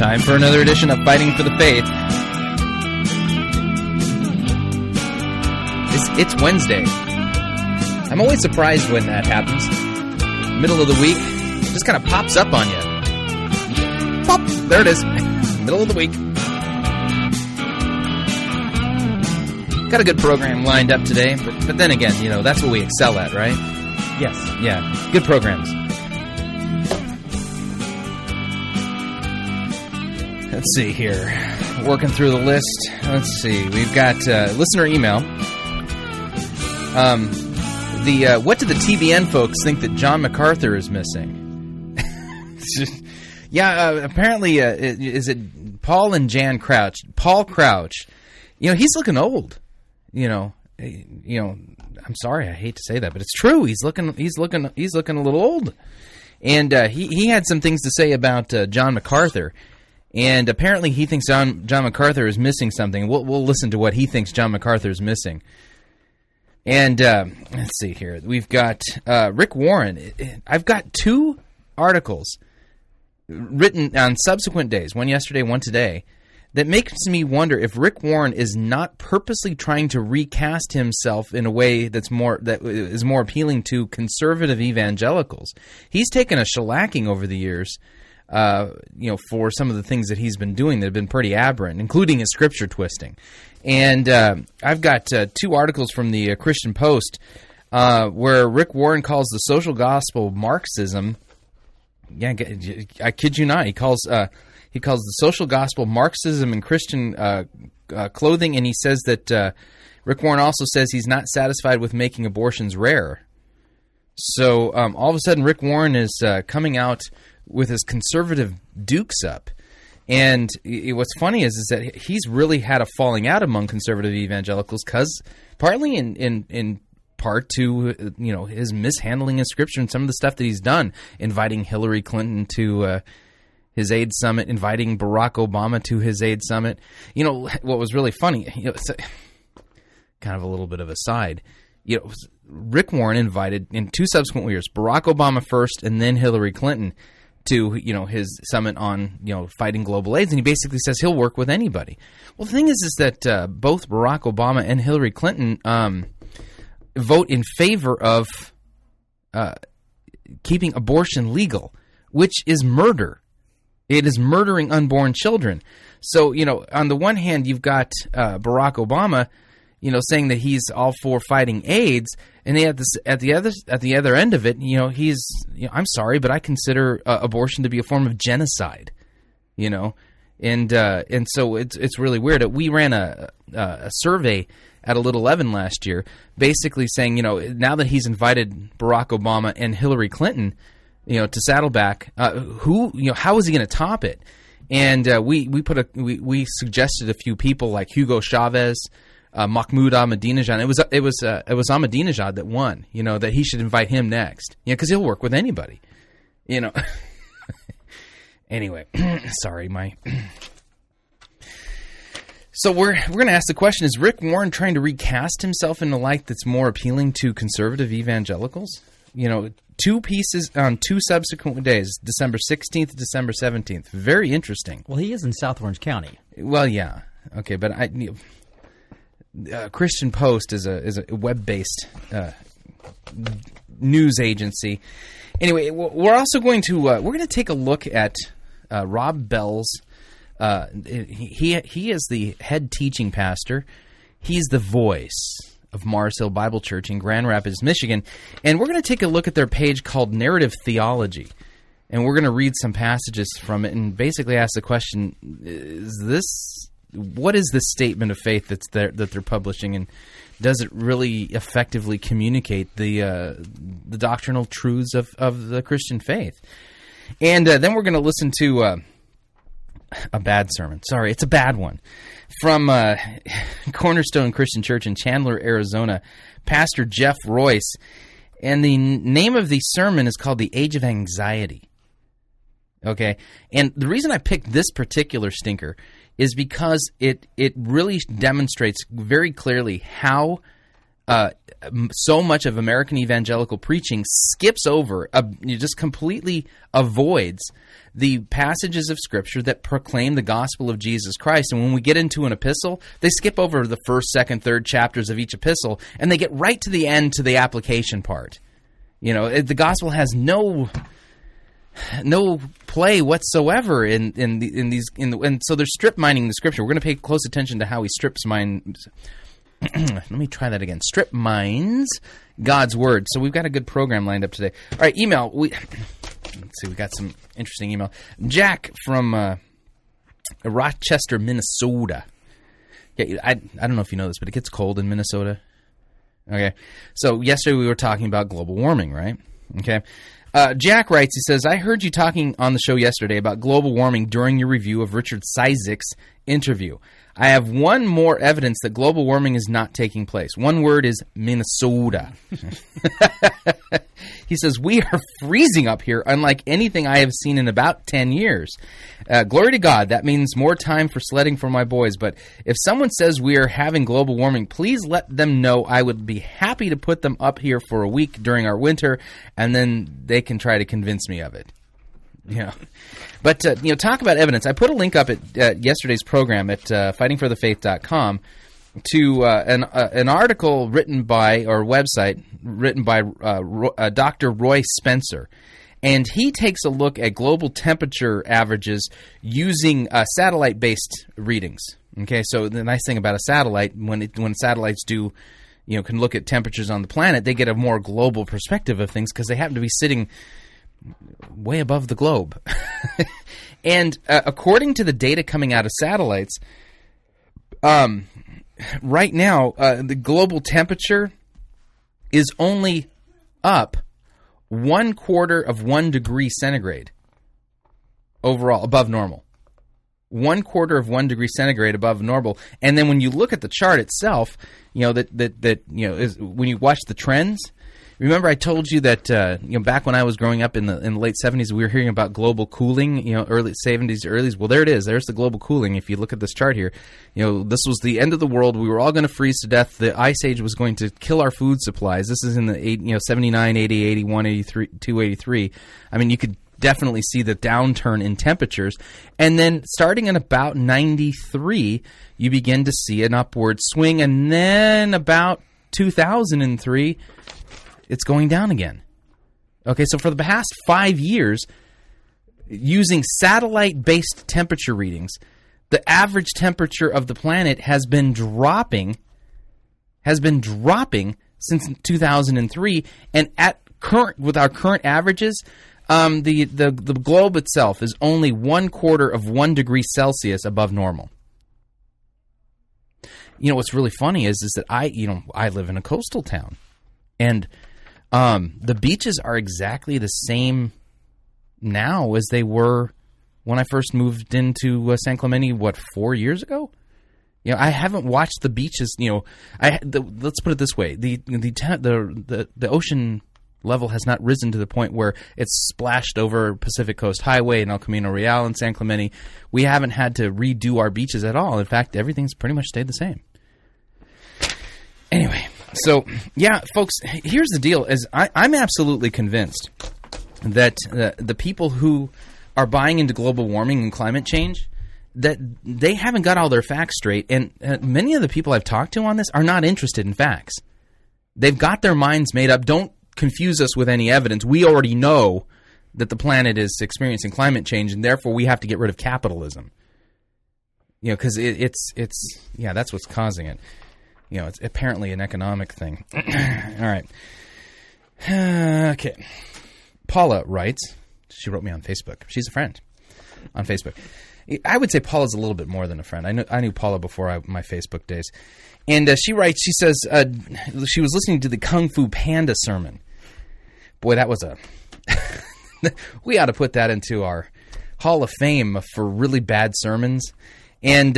time for another edition of Fighting for the Faith. It's Wednesday. I'm always surprised when that happens. Middle of the week, it just kind of pops up on you. Pop! There it is. Middle of the week. Got a good program lined up today, but then again, you know, that's what we excel at, right? Yes. Yeah, good programs. Let's see here. Working through the list. Let's see. We've got listener email. What do the TBN folks think that John MacArthur is missing? Apparently, is it Paul and Jan Crouch? Paul Crouch. You know, he's looking old. You know, I'm sorry, I hate to say that, but it's true. He's looking a little old, and he had some things to say about John MacArthur, and apparently he thinks John MacArthur is missing something. We'll listen to what he thinks John MacArthur is missing. And let's see here, we've got Rick Warren. I've got two articles written on subsequent days, one yesterday, one today, that makes me wonder if Rick Warren is not purposely trying to recast himself in a way that is more appealing to conservative evangelicals. He's taken a shellacking over the years, for some of the things that he's been doing that have been pretty aberrant, including his scripture twisting. And I've got two articles from the Christian Post where Rick Warren calls the social gospel Marxism. Yeah, I kid you not. He calls the social gospel Marxism and Christian clothing, and he says that Rick Warren also says he's not satisfied with making abortions rare. So all of a sudden, Rick Warren is coming out with his conservative dukes up. And what's funny is that he's really had a falling out among conservative evangelicals, because partly in part to, you know, his mishandling of Scripture and some of the stuff that he's done, inviting Hillary Clinton to his aid summit, inviting Barack Obama to his aid summit. You know, what was really funny, you know, it's kind of a little bit of a side, you know, Rick Warren invited in two subsequent years, Barack Obama first and then Hillary Clinton to, you know, his summit on, you know, fighting global AIDS. And he basically says he'll work with anybody. Well, the thing is that both Barack Obama and Hillary Clinton vote in favor of keeping abortion legal, which is murder. It is murdering unborn children. So, you know, on the one hand, you've got Barack Obama, you know, saying that he's all for fighting AIDS, and at the other end of it, you know, he's, you know, I'm sorry, but I consider abortion to be a form of genocide, you know, and so it's really weird. We ran a survey at a Little Leaven last year, basically saying, you know, now that he's invited Barack Obama and Hillary Clinton, you know, to Saddleback, who, you know, how is he going to top it? And we suggested a few people like Hugo Chavez, Mahmoud Ahmadinejad. It was Ahmadinejad that won. You know, that he should invite him next. You know, because he'll work with anybody. You know. Anyway, sorry, my. So we're going to ask the question: is Rick Warren trying to recast himself in a light that's more appealing to conservative evangelicals? You know, two pieces on two subsequent days, December 16th, December 17th. Very interesting. Well, he is in South Orange County. Well, yeah. Okay, but Christian Post is a web-based news agency. Anyway, we're also going to take a look at Rob Bell's. He is the head teaching pastor. He's the voice of Mars Hill Bible Church in Grand Rapids, Michigan. And we're going to take a look at their page called Narrative Theology. And we're going to read some passages from it and basically ask the question, what is this statement of faith that they're publishing, and does it really effectively communicate the doctrinal truths of the Christian faith? And then we're going to listen to a bad sermon. Sorry, it's a bad one. From Cornerstone Christian Church in Chandler, Arizona, Pastor Jeff Royce. And the name of the sermon is called The Age of Anxiety. Okay? And the reason I picked this particular stinker is because it really demonstrates very clearly how so much of American evangelical preaching skips over, just completely avoids the passages of Scripture that proclaim the gospel of Jesus Christ. And when we get into an epistle, they skip over the first, second, third chapters of each epistle, and they get right to the end to the application part. You know, the gospel has no play whatsoever and so they're strip mining the Scripture. We're going to pay close attention to how he strips mines. Let me try that again. Strip mines God's word. So we've got a good program lined up today. All right, email. Let's see. We got some interesting email. Jack from Rochester, Minnesota. Yeah, I don't know if you know this, but it gets cold in Minnesota. Okay. So yesterday we were talking about global warming, right? Okay. Jack writes, he says, I heard you talking on the show yesterday about global warming during your review of Richard Cisik's interview. I have one more evidence that global warming is not taking place. One word is Minnesota. He says, we are freezing up here unlike anything I have seen in about 10 years. Glory to God, that means more time for sledding for my boys. But if someone says we are having global warming, please let them know I would be happy to put them up here for a week during our winter, and then they can try to convince me of it. Yeah, but talk about evidence. I put a link up at yesterday's program at fightingforthefaith.com to an article written by, or website written by Dr. Roy Spencer, and he takes a look at global temperature averages using satellite-based readings. Okay, so the nice thing about a satellite, when satellites do, can look at temperatures on the planet, they get a more global perspective of things because they happen to be sitting way above the globe. And according to the data coming out of satellites, right now, the global temperature is only up 1/4 of 1 degree centigrade overall above normal. 1/4 of 1 degree centigrade above normal. And then when you look at the chart itself, that when you watch the trends. Remember, I told you that back when I was growing up in the late 70s, we were hearing about global cooling. Early 70s, early. Well, there it is. There's the global cooling. If you look at this chart here, this was the end of the world. We were all going to freeze to death. The ice age was going to kill our food supplies. This is in the 79, 80, 81, 83, 283. I mean, you could definitely see the downturn in temperatures. And then starting in about 93, you begin to see an upward swing. And then about 2003. It's going down again. Okay, so for the past 5 years, using satellite-based temperature readings, the average temperature of the planet has been dropping since 2003, and with our current averages, the globe itself is only 1/4 of 1 degree Celsius above normal. What's really funny is that I live in a coastal town, and the beaches are exactly the same now as they were when I first moved into San Clemente, 4 years ago? I haven't watched the beaches. Let's put it this way: the ocean level has not risen to the point where it's splashed over Pacific Coast Highway and El Camino Real and San Clemente. We haven't had to redo our beaches at all. In fact, everything's pretty much stayed the same. Anyway. So, yeah, folks, here's the deal. I'm absolutely convinced that the people who are buying into global warming and climate change, that they haven't got all their facts straight. And many of the people I've talked to on this are not interested in facts. They've got their minds made up. Don't confuse us with any evidence. We already know that the planet is experiencing climate change, and therefore we have to get rid of capitalism. Because that's what's causing it. It's apparently an economic thing. All right. Okay. Paula writes. She wrote me on Facebook. She's a friend on Facebook. I would say Paula's a little bit more than a friend. I knew Paula before my Facebook days. And she writes, she says, she was listening to the Kung Fu Panda sermon. Boy, that was we ought to put that into our Hall of Fame for really bad sermons. And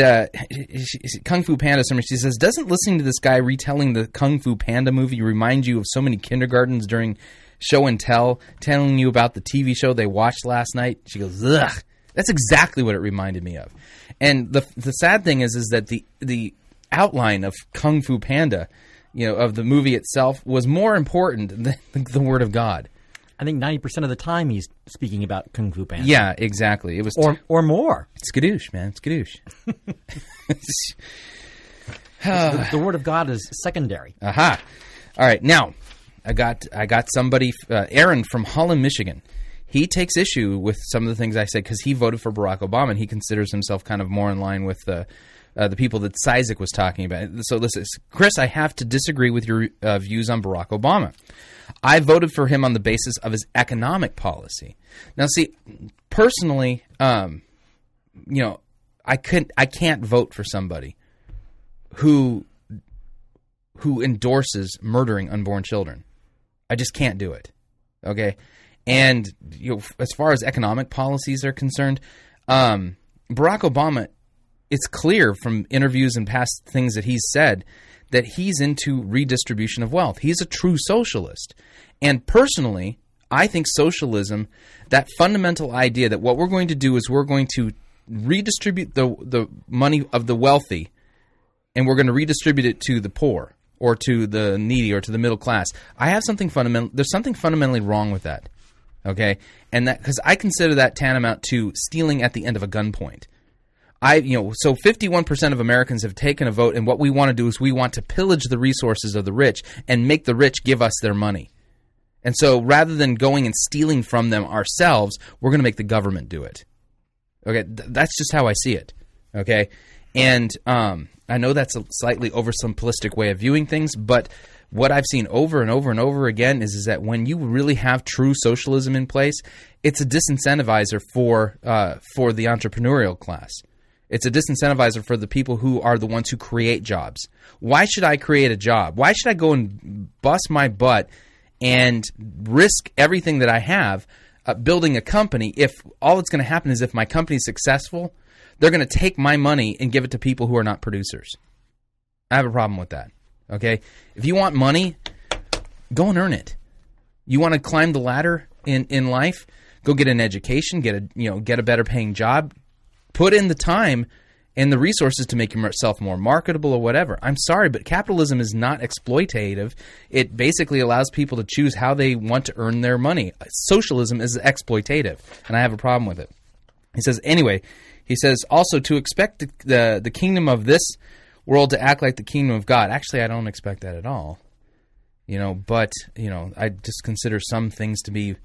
Kung Fu Panda, she says, doesn't listening to this guy retelling the Kung Fu Panda movie remind you of so many kindergartens during show and tell, telling you about the TV show they watched last night? She goes, ugh. That's exactly what it reminded me of. And the sad thing is that the outline of Kung Fu Panda you know, of the movie itself was more important than the Word of God. I think 90% of the time he's speaking about Kung Fu Panda. Yeah, exactly. It was or more. It's skadoosh, man. It's skadoosh. The Word of God is secondary. Aha. All right. Now, I got somebody, Aaron from Holland, Michigan. He takes issue with some of the things I said because he voted for Barack Obama, and he considers himself kind of more in line with the people that Sizek was talking about. So listen, Chris, I have to disagree with your views on Barack Obama. I voted for him on the basis of his economic policy. Now, see, personally, you know, I can't vote for somebody who endorses murdering unborn children. I just can't do it. Okay. And you know, as far as economic policies are concerned, Barack Obama, it's clear from interviews and past things that he's said that he's into redistribution of wealth. He's a true socialist. And personally, I think socialism, that fundamental idea that what we're going to do is we're going to redistribute the money of the wealthy and we're going to redistribute it to the poor or to the needy or to the middle class. There's something fundamentally wrong with that. Okay, and that because I consider that tantamount to stealing at the end of a gunpoint. So 51% of Americans have taken a vote, and what we want to do is we want to pillage the resources of the rich and make the rich give us their money. And so rather than going and stealing from them ourselves, we're going to make the government do it. Okay, that's just how I see it. Okay, and I know that's a slightly oversimplistic way of viewing things, but what I've seen over and over and over again is that when you really have true socialism in place, it's a disincentivizer for the entrepreneurial class. It's a disincentivizer for the people who are the ones who create jobs. Why should I create a job? Why should I go and bust my butt and risk everything that I have building a company if all that's going to happen is if my company's successful, they're going to take my money and give it to people who are not producers? I have a problem with that. Okay, if you want money, go and earn it. You want to climb the ladder in life, go get an education, get a better paying job, put in the time and the resources to make yourself more marketable or whatever. I'm sorry, but capitalism is not exploitative. It basically allows people to choose how they want to earn their money. Socialism is exploitative, and I have a problem with it. He says also to expect the kingdom of this world to act like the kingdom of God. Actually, I don't expect that at all, you know. But you know, I just consider some things to be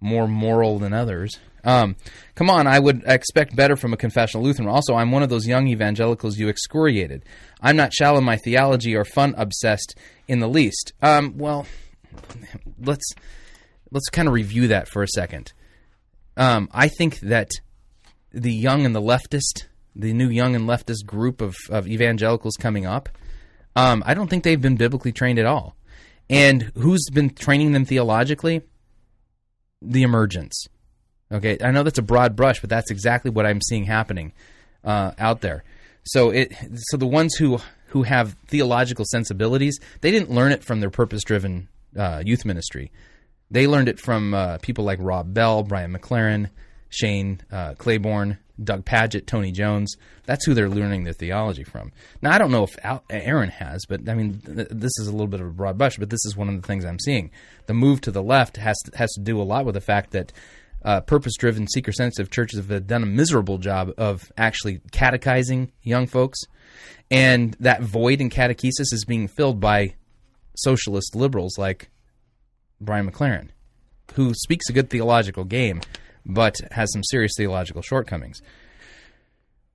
more moral than others. Come on, I would expect better from a confessional Lutheran. Also, I'm one of those young evangelicals you excoriated. I'm not shallow in my theology or fun obsessed in the least. Well, let's kind of review that for a second. I think that the young and the leftist. The new young and leftist group of evangelicals coming up, I don't think they've been biblically trained at all. And who's been training them theologically? The emergents. Okay, I know that's a broad brush, but that's exactly what I'm seeing happening out there. So the ones who have theological sensibilities, they didn't learn it from their purpose-driven youth ministry. They learned it from people like Rob Bell, Brian McLaren, Shane Claiborne, Doug Padgett, Tony Jones. That's who they're learning their theology from. Now, I don't know if Aaron has, but I mean, this is a little bit of a broad brush, but this is one of the things I'm seeing. The move to the left has to do a lot with the fact that purpose-driven, seeker-sensitive churches have done a miserable job of actually catechizing young folks, and that void in catechesis is being filled by socialist liberals like Brian McLaren, who speaks a good theological game, but has some serious theological shortcomings.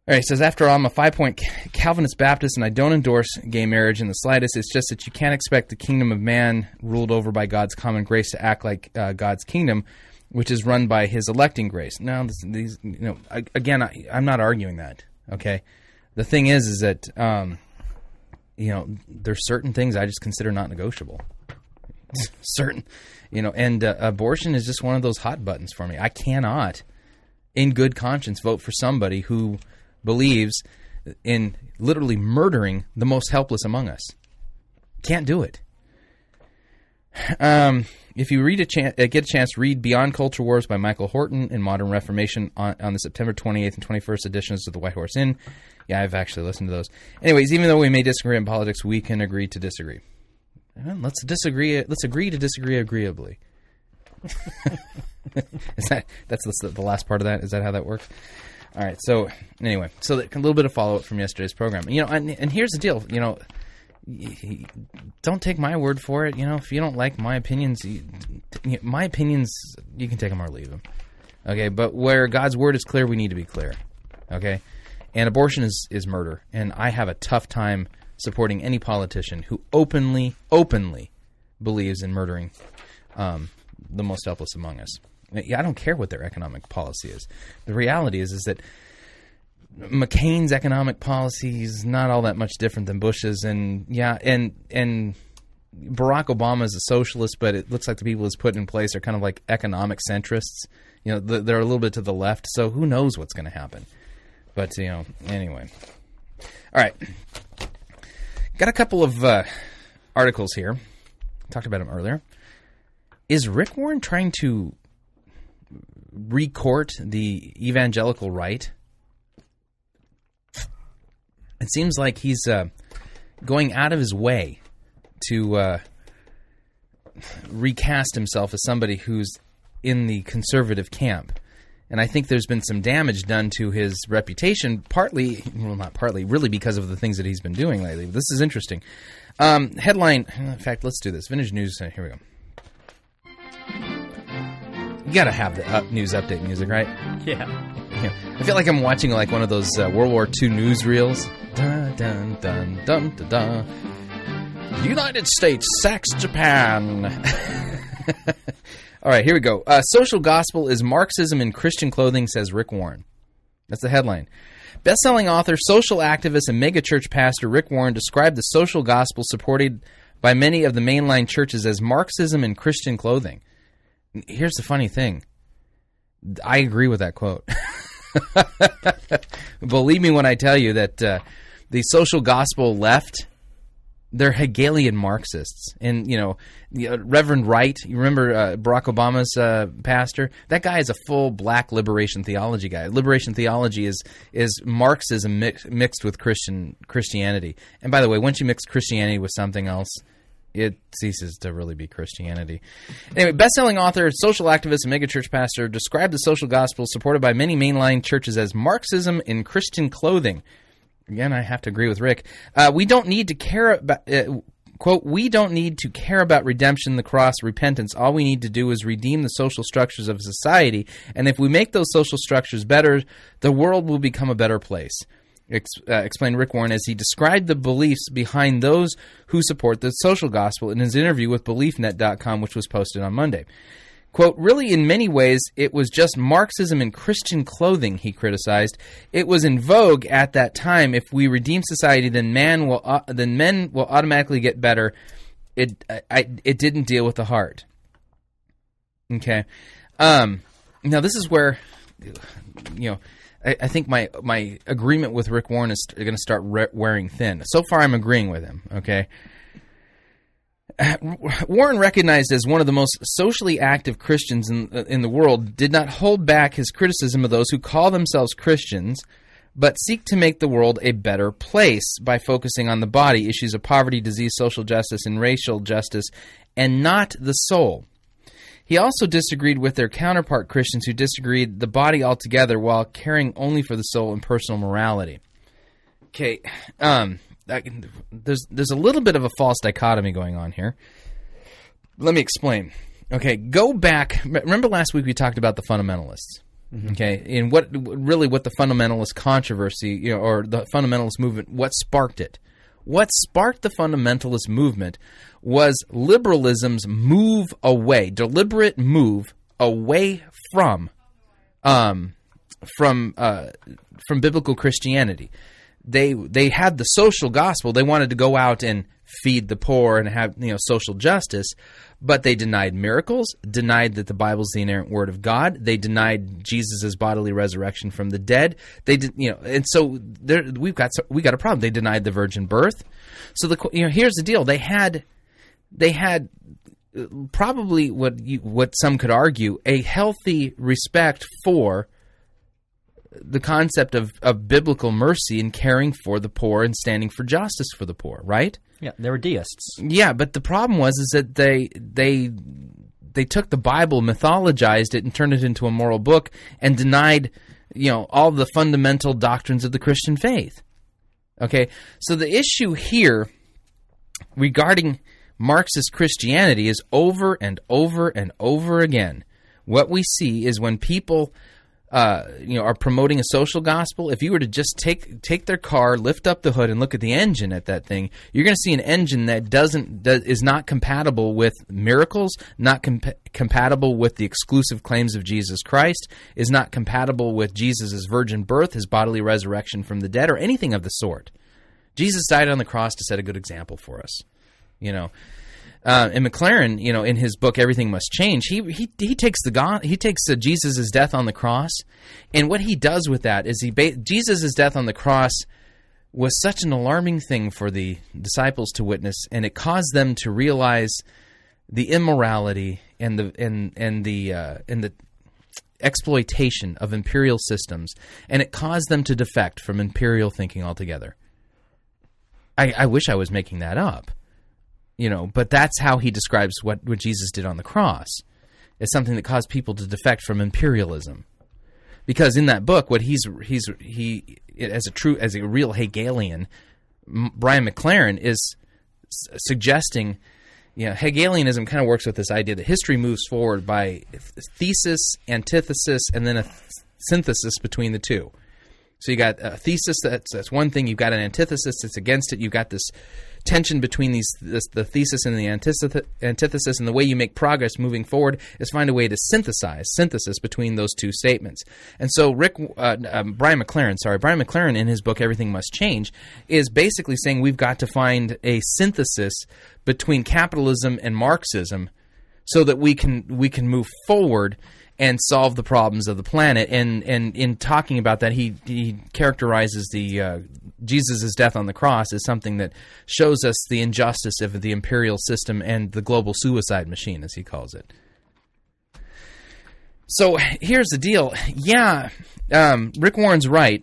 All right, it says, after all, I'm a 5-point Calvinist Baptist, and I don't endorse gay marriage in the slightest. It's just that you can't expect the kingdom of man ruled over by God's common grace to act like God's kingdom, which is run by his electing grace. Now, I'm not arguing that, okay? The thing is that, there's certain things I just consider not negotiable. Certain... You know, and abortion is just one of those hot buttons for me. I cannot, in good conscience, vote for somebody who believes in literally murdering the most helpless among us. Can't do it. If you get a chance, read Beyond Culture Wars by Michael Horton and Modern Reformation on the September 28th and 21st editions of the White Horse Inn. Yeah, I've actually listened to those. Anyways, even though we may disagree in politics, we can agree to disagree. Well, let's disagree. Let's agree to disagree agreeably. Is that's the last part of that? Is that how that works? All right. So anyway, so a little bit of follow up from yesterday's program. You know, and here's the deal. You know, don't take my word for it. You know, if you don't like my opinions, my opinions, you can take them or leave them. Okay, but where God's word is clear, we need to be clear. Okay, and abortion is murder, and I have a tough time supporting any politician who openly believes in murdering the most helpless among us. I don't care what their economic policy is. The reality is that McCain's economic policy is not all that much different than Bush's, and Barack Obama is a socialist, but it looks like the people he's put in place are kind of like economic centrists. You know, they're a little bit to the left, so who knows what's going to happen. But, you know, anyway. All right. Got a couple of articles here. Talked about them earlier. Is Rick Warren trying to re-court the evangelical right? It seems like he's going out of his way to recast himself as somebody who's in the conservative camp. And I think there's been some damage done to his reputation, partly, well, not partly, really because of the things that he's been doing lately. This is interesting. Headline, in fact, let's do this. Vintage News, here we go. You got to have the news update music, right? Yeah. I feel like I'm watching like one of those World War II newsreels. Dun, dun, dun, dun, dun, dun. United States sacks Japan. All right, here we go. Social gospel is Marxism in Christian clothing, says Rick Warren. That's the headline. Best-selling author, social activist, and megachurch pastor Rick Warren described the social gospel supported by many of the mainline churches as Marxism in Christian clothing. Here's the funny thing. I agree with that quote. Believe me when I tell you that the social gospel left... they're Hegelian Marxists. And, you know, Reverend Wright, you remember Barack Obama's pastor? That guy is a full black liberation theology guy. Liberation theology is Marxism mixed with Christianity. And by the way, once you mix Christianity with something else, it ceases to really be Christianity. Anyway, best-selling author, social activist, and megachurch pastor described the social gospel supported by many mainline churches as Marxism in Christian clothing. Again, I have to agree with Rick. We don't need to care about, quote, we don't need to care about redemption, the cross, repentance. All we need to do is redeem the social structures of society. And if we make those social structures better, the world will become a better place, explained Rick Warren as he described the beliefs behind those who support the social gospel in his interview with BeliefNet.com, which was posted on Monday. Quote, really, in many ways, it was just Marxism in Christian clothing, he criticized. It was in vogue at that time. If we redeem society, then men will automatically get better. It didn't deal with the heart. Okay. Now, this is where, you know, I think my agreement with Rick Warren is going to start wearing thin. So far, I'm agreeing with him, okay? Warren, recognized as one of the most socially active Christians in the world, did not hold back his criticism of those who call themselves Christians, but seek to make the world a better place by focusing on the body, issues of poverty, disease, social justice, and racial justice, and not the soul. He also disagreed with their counterpart Christians who disagreed the body altogether while caring only for the soul and personal morality. Okay, there's a little bit of a false dichotomy going on here. Let me explain. Okay, go back. Remember last week we talked about the fundamentalists. Mm-hmm. Okay, and what the fundamentalist controversy, you know, or the fundamentalist movement, what sparked it? What sparked the fundamentalist movement was liberalism's move away, deliberate move away from biblical Christianity. They had the social gospel. They wanted to go out and feed the poor and have, you know, social justice, but they denied miracles, denied that the Bible's the inerrant word of God. They denied Jesus' bodily resurrection from the dead. They did, you know, and so we got a problem. They denied the virgin birth. So here's the deal. They had probably what some could argue a healthy respect for the concept of biblical mercy and caring for the poor and standing for justice for the poor, right? Yeah, they were deists. Yeah, but the problem was is that they took the Bible, mythologized it, and turned it into a moral book and denied, you know, all the fundamental doctrines of the Christian faith. Okay, so the issue here regarding Marxist Christianity is over and over and over again. What we see is when people are promoting a social gospel, if you were to just take their car, lift up the hood, and look at the engine at that thing, you're going to see an engine that is not compatible with miracles, not compatible with the exclusive claims of Jesus Christ, is not compatible with Jesus' virgin birth, his bodily resurrection from the dead, or anything of the sort. Jesus died on the cross to set a good example for us, you know. And McLaren, you know, in his book "Everything Must Change," he takes Jesus' death on the cross, and what he does with that is Jesus' death on the cross was such an alarming thing for the disciples to witness, and it caused them to realize the immorality and the exploitation of imperial systems, and it caused them to defect from imperial thinking altogether. I wish I was making that up. You know, but that's how he describes what Jesus did on the cross. It's something that caused people to defect from imperialism, because in that book, what as a real Hegelian, Brian McLaren is suggesting, you know, Hegelianism kind of works with this idea that history moves forward by thesis, antithesis, and then a synthesis between the two. So you got a thesis that's one thing. You've got an antithesis that's against it. You've got this tension between the thesis and the antithesis, and the way you make progress moving forward is find a way to synthesis between those two statements. And so Brian McLaren in his book Everything Must Change is basically saying we've got to find a synthesis between capitalism and Marxism so that we can move forward and solve the problems of the planet. And in talking about that, he characterizes the Jesus' death on the cross as something that shows us the injustice of the imperial system and the global suicide machine, as he calls it. So here's the deal. Yeah, Rick Warren's right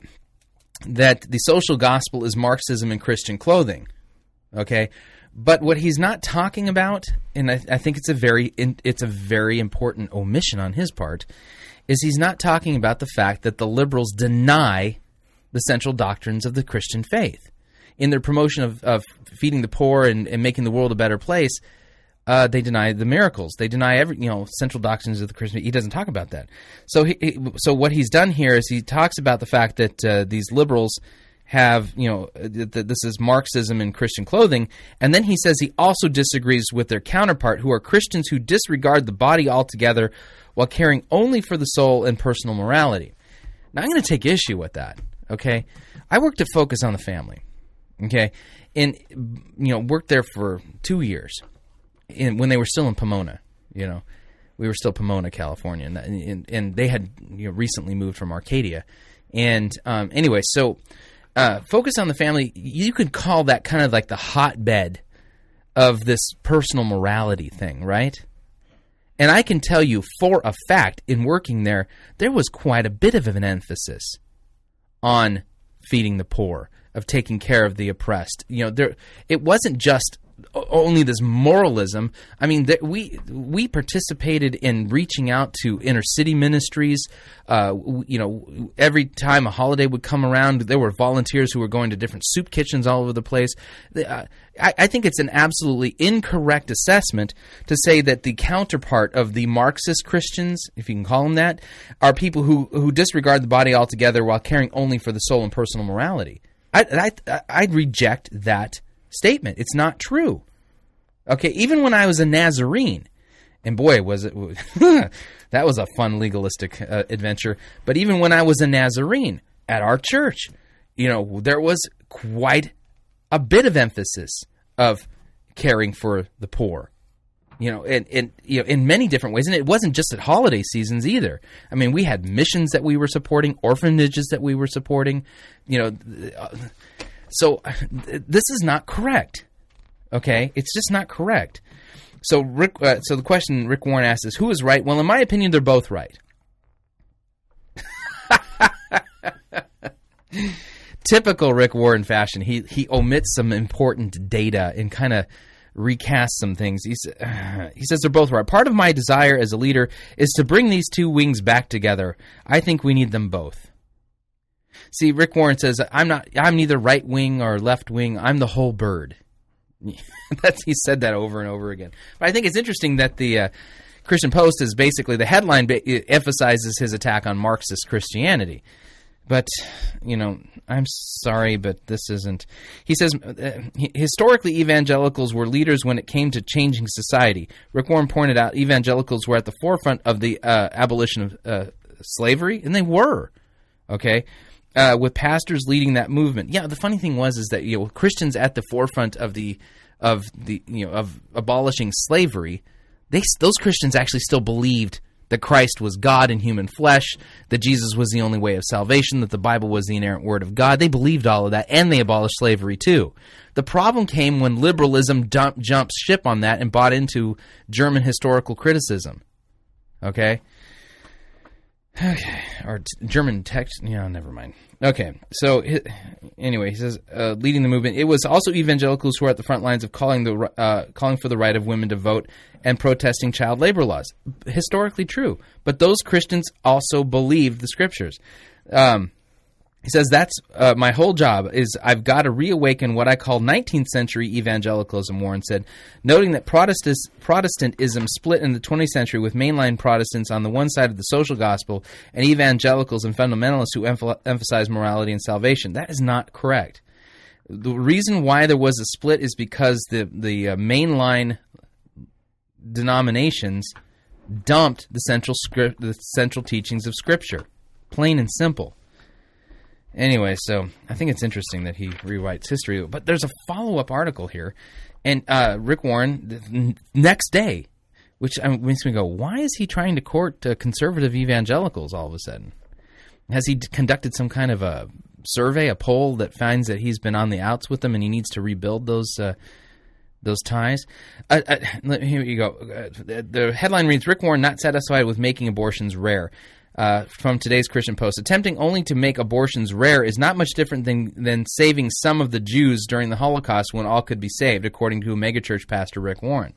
that the social gospel is Marxism in Christian clothing, okay? But what he's not talking about, and I think it's a very important omission on his part, is he's not talking about the fact that the liberals deny the central doctrines of the Christian faith. In their promotion of feeding the poor and making the world a better place, they deny the miracles. They deny central doctrines of the Christian faith. He doesn't talk about that. So so what he's done here is he talks about the fact that these liberals have, you know, this is Marxism in Christian clothing, and then he says he also disagrees with their counterpart, who are Christians who disregard the body altogether while caring only for the soul and personal morality. Now, I'm going to take issue with that, okay? I worked at Focus on the Family, okay, and, you know, worked there for 2 years when they were still in Pomona, you know. We were still Pomona, California, and they had, you know, recently moved from Arcadia. And anyway, so... Focus on the Family, you could call that kind of like the hotbed of this personal morality thing, right? And I can tell you for a fact, in working there, there was quite a bit of an emphasis on feeding the poor, of taking care of the oppressed. You know, it wasn't just only this moralism. I mean, we participated in reaching out to inner city ministries. You know, every time a holiday would come around, there were volunteers who were going to different soup kitchens all over the place. I think it's an absolutely incorrect assessment to say that the counterpart of the Marxist Christians, if you can call them that, are people who disregard the body altogether while caring only for the soul and personal morality. I reject that statement. It's not true. Okay, even when I was a Nazarene, and boy, was it that was a fun legalistic adventure. But even when I was a Nazarene at our church, you know, there was quite a bit of emphasis of caring for the poor, you know, and you know, in many different ways. And it wasn't just at holiday seasons either. I mean, we had missions that we were supporting, orphanages that we were supporting, you know. So this is not correct, okay? It's just not correct. So so the question Rick Warren asks is, who is right? Well, in my opinion, they're both right. Typical Rick Warren fashion, he omits some important data and kind of recasts some things. He says they're both right. Part of my desire as a leader is to bring these two wings back together. I think we need them both. See, Rick Warren says, I'm neither right wing or left wing. I'm the whole bird. He said that over and over again. But I think it's interesting that the Christian Post is basically, the headline emphasizes his attack on Marxist Christianity. But, you know, I'm sorry, but this isn't. He says, historically, evangelicals were leaders when it came to changing society. Rick Warren pointed out evangelicals were at the forefront of the abolition of slavery, and they were, okay, with pastors leading that movement. Yeah, the funny thing was that, you know, Christians at the forefront of abolishing slavery, those Christians actually still believed that Christ was God in human flesh, that Jesus was the only way of salvation, that the Bible was the inerrant word of God. They believed all of that, and they abolished slavery too. The problem came when liberalism jumped ship on that and bought into German historical criticism. Okay. Or German text. Yeah, never mind. Okay. So anyway, he says, leading the movement, it was also evangelicals who were at the front lines of calling for the right of women to vote and protesting child labor laws. Historically true. But those Christians also believed the scriptures. He says, that's my whole job is I've got to reawaken what I call 19th century evangelicalism, Warren said, noting that Protestantism split in the 20th century with mainline Protestants on the one side of the social gospel and evangelicals and fundamentalists who emphasize morality and salvation. That is not correct. The reason why there was a split is because the mainline denominations dumped the central teachings of Scripture, plain and simple. Anyway, so I think it's interesting that he rewrites history. But there's a follow-up article here. And Rick Warren, the next day, which makes me go, why is he trying to court conservative evangelicals all of a sudden? Has he conducted some kind of a survey, a poll that finds that he's been on the outs with them and he needs to rebuild those ties? Here you go. The headline reads, Rick Warren not satisfied with making abortions rare. From today's Christian Post, attempting only to make abortions rare is not much different than saving some of the Jews during the Holocaust when all could be saved, according to megachurch pastor Rick Warren.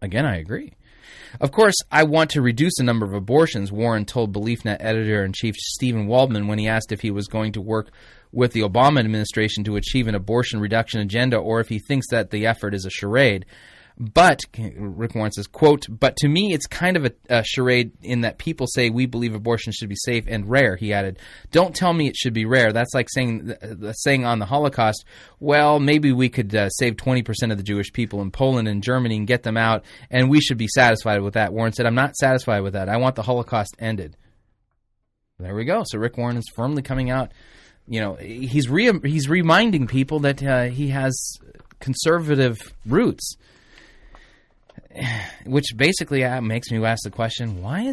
Again, I agree. Of course, I want to reduce the number of abortions, Warren told BeliefNet editor-in-chief Stephen Waldman when he asked if he was going to work with the Obama administration to achieve an abortion reduction agenda or if he thinks that the effort is a charade. But, Rick Warren says, quote, but to me it's kind of a charade in that people say we believe abortion should be safe and rare, he added. Don't tell me it should be rare. That's like saying on the Holocaust, well, maybe we could save 20% of the Jewish people in Poland and Germany and get them out, and we should be satisfied with that. Warren said, I'm not satisfied with that. I want the Holocaust ended. There we go. So Rick Warren is firmly coming out. You know, he's reminding people that he has conservative roots. Which basically makes me ask the question, why are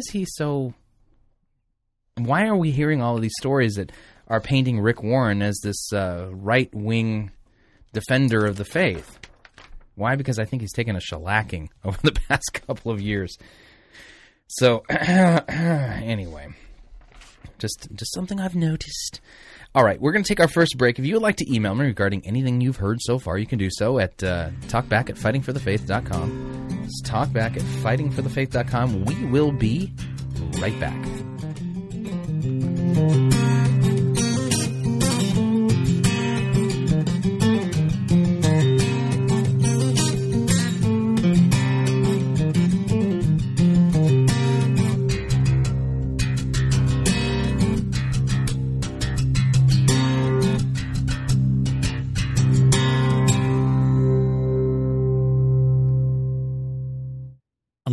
we hearing all of these stories that are painting Rick Warren as this right-wing defender of the faith? Why? Because I think he's taken a shellacking over the past couple of years. So anyway, just something I've noticed. All right, we're going to take our first break. If you would like to email me regarding anything you've heard so far, you can do so at talkback@fightingforthefaith.com. It's talkback@fightingforthefaith.com. We will be right back.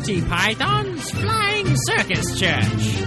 Monty Python's Flying Circus Church.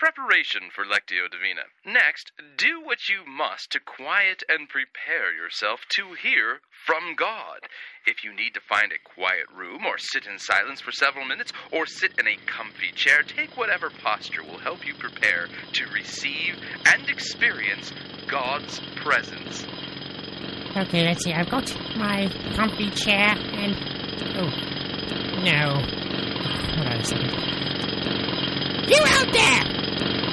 Preparation for Lectio Divina. Next, do what you must to quiet and prepare yourself to hear from God. If you need to find a quiet room or sit in silence for several minutes or sit in a comfy chair, take whatever posture will help you prepare to receive and experience God's presence. Okay, let's see. I've got my comfy chair and... Oh, no. Hold on a second. You out there!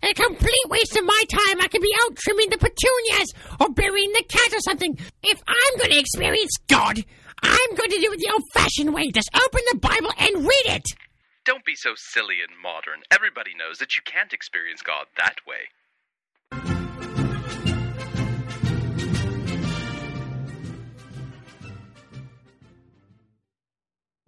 A complete waste of my time. I could be out trimming the petunias or burying the cat or something. If I'm going to experience God, I'm going to do it the old-fashioned way. Just open the Bible and read it. Don't be so silly and modern. Everybody knows that you can't experience God that way.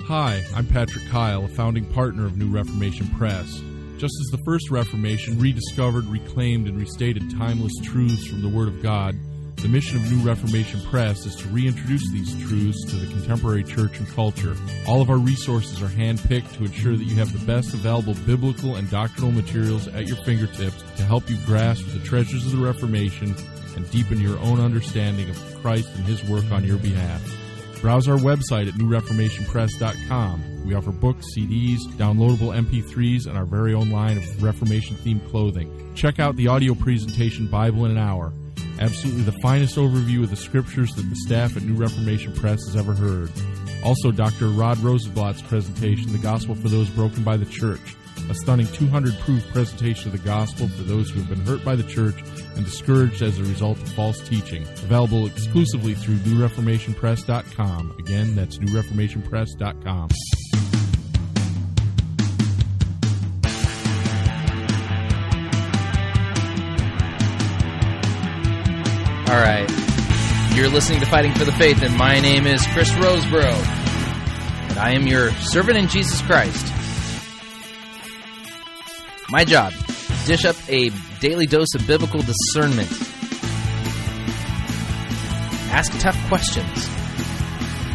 Hi, I'm Patrick Kyle, a founding partner of New Reformation Press. Just as the First Reformation rediscovered, reclaimed, and restated timeless truths from the Word of God, the mission of New Reformation Press is to reintroduce these truths to the contemporary church and culture. All of our resources are handpicked to ensure that you have the best available biblical and doctrinal materials at your fingertips to help you grasp the treasures of the Reformation and deepen your own understanding of Christ and His work on your behalf. Browse our website at newreformationpress.com. We offer books, CDs, downloadable MP3s, and our very own line of Reformation-themed clothing. Check out the audio presentation, Bible in an Hour. Absolutely the finest overview of the Scriptures that the staff at New Reformation Press has ever heard. Also, Dr. Rod Rosenblatt's presentation, The Gospel for Those Broken by the Church, a stunning 200-proof presentation of the gospel for those who have been hurt by the church and discouraged as a result of false teaching. Available exclusively through newreformationpress.com. Again, that's newreformationpress.com. All right. You're listening to Fighting for the Faith, and my name is Chris Roseborough, and I am your servant in Jesus Christ. My job, dish up a daily dose of biblical discernment. Ask tough questions.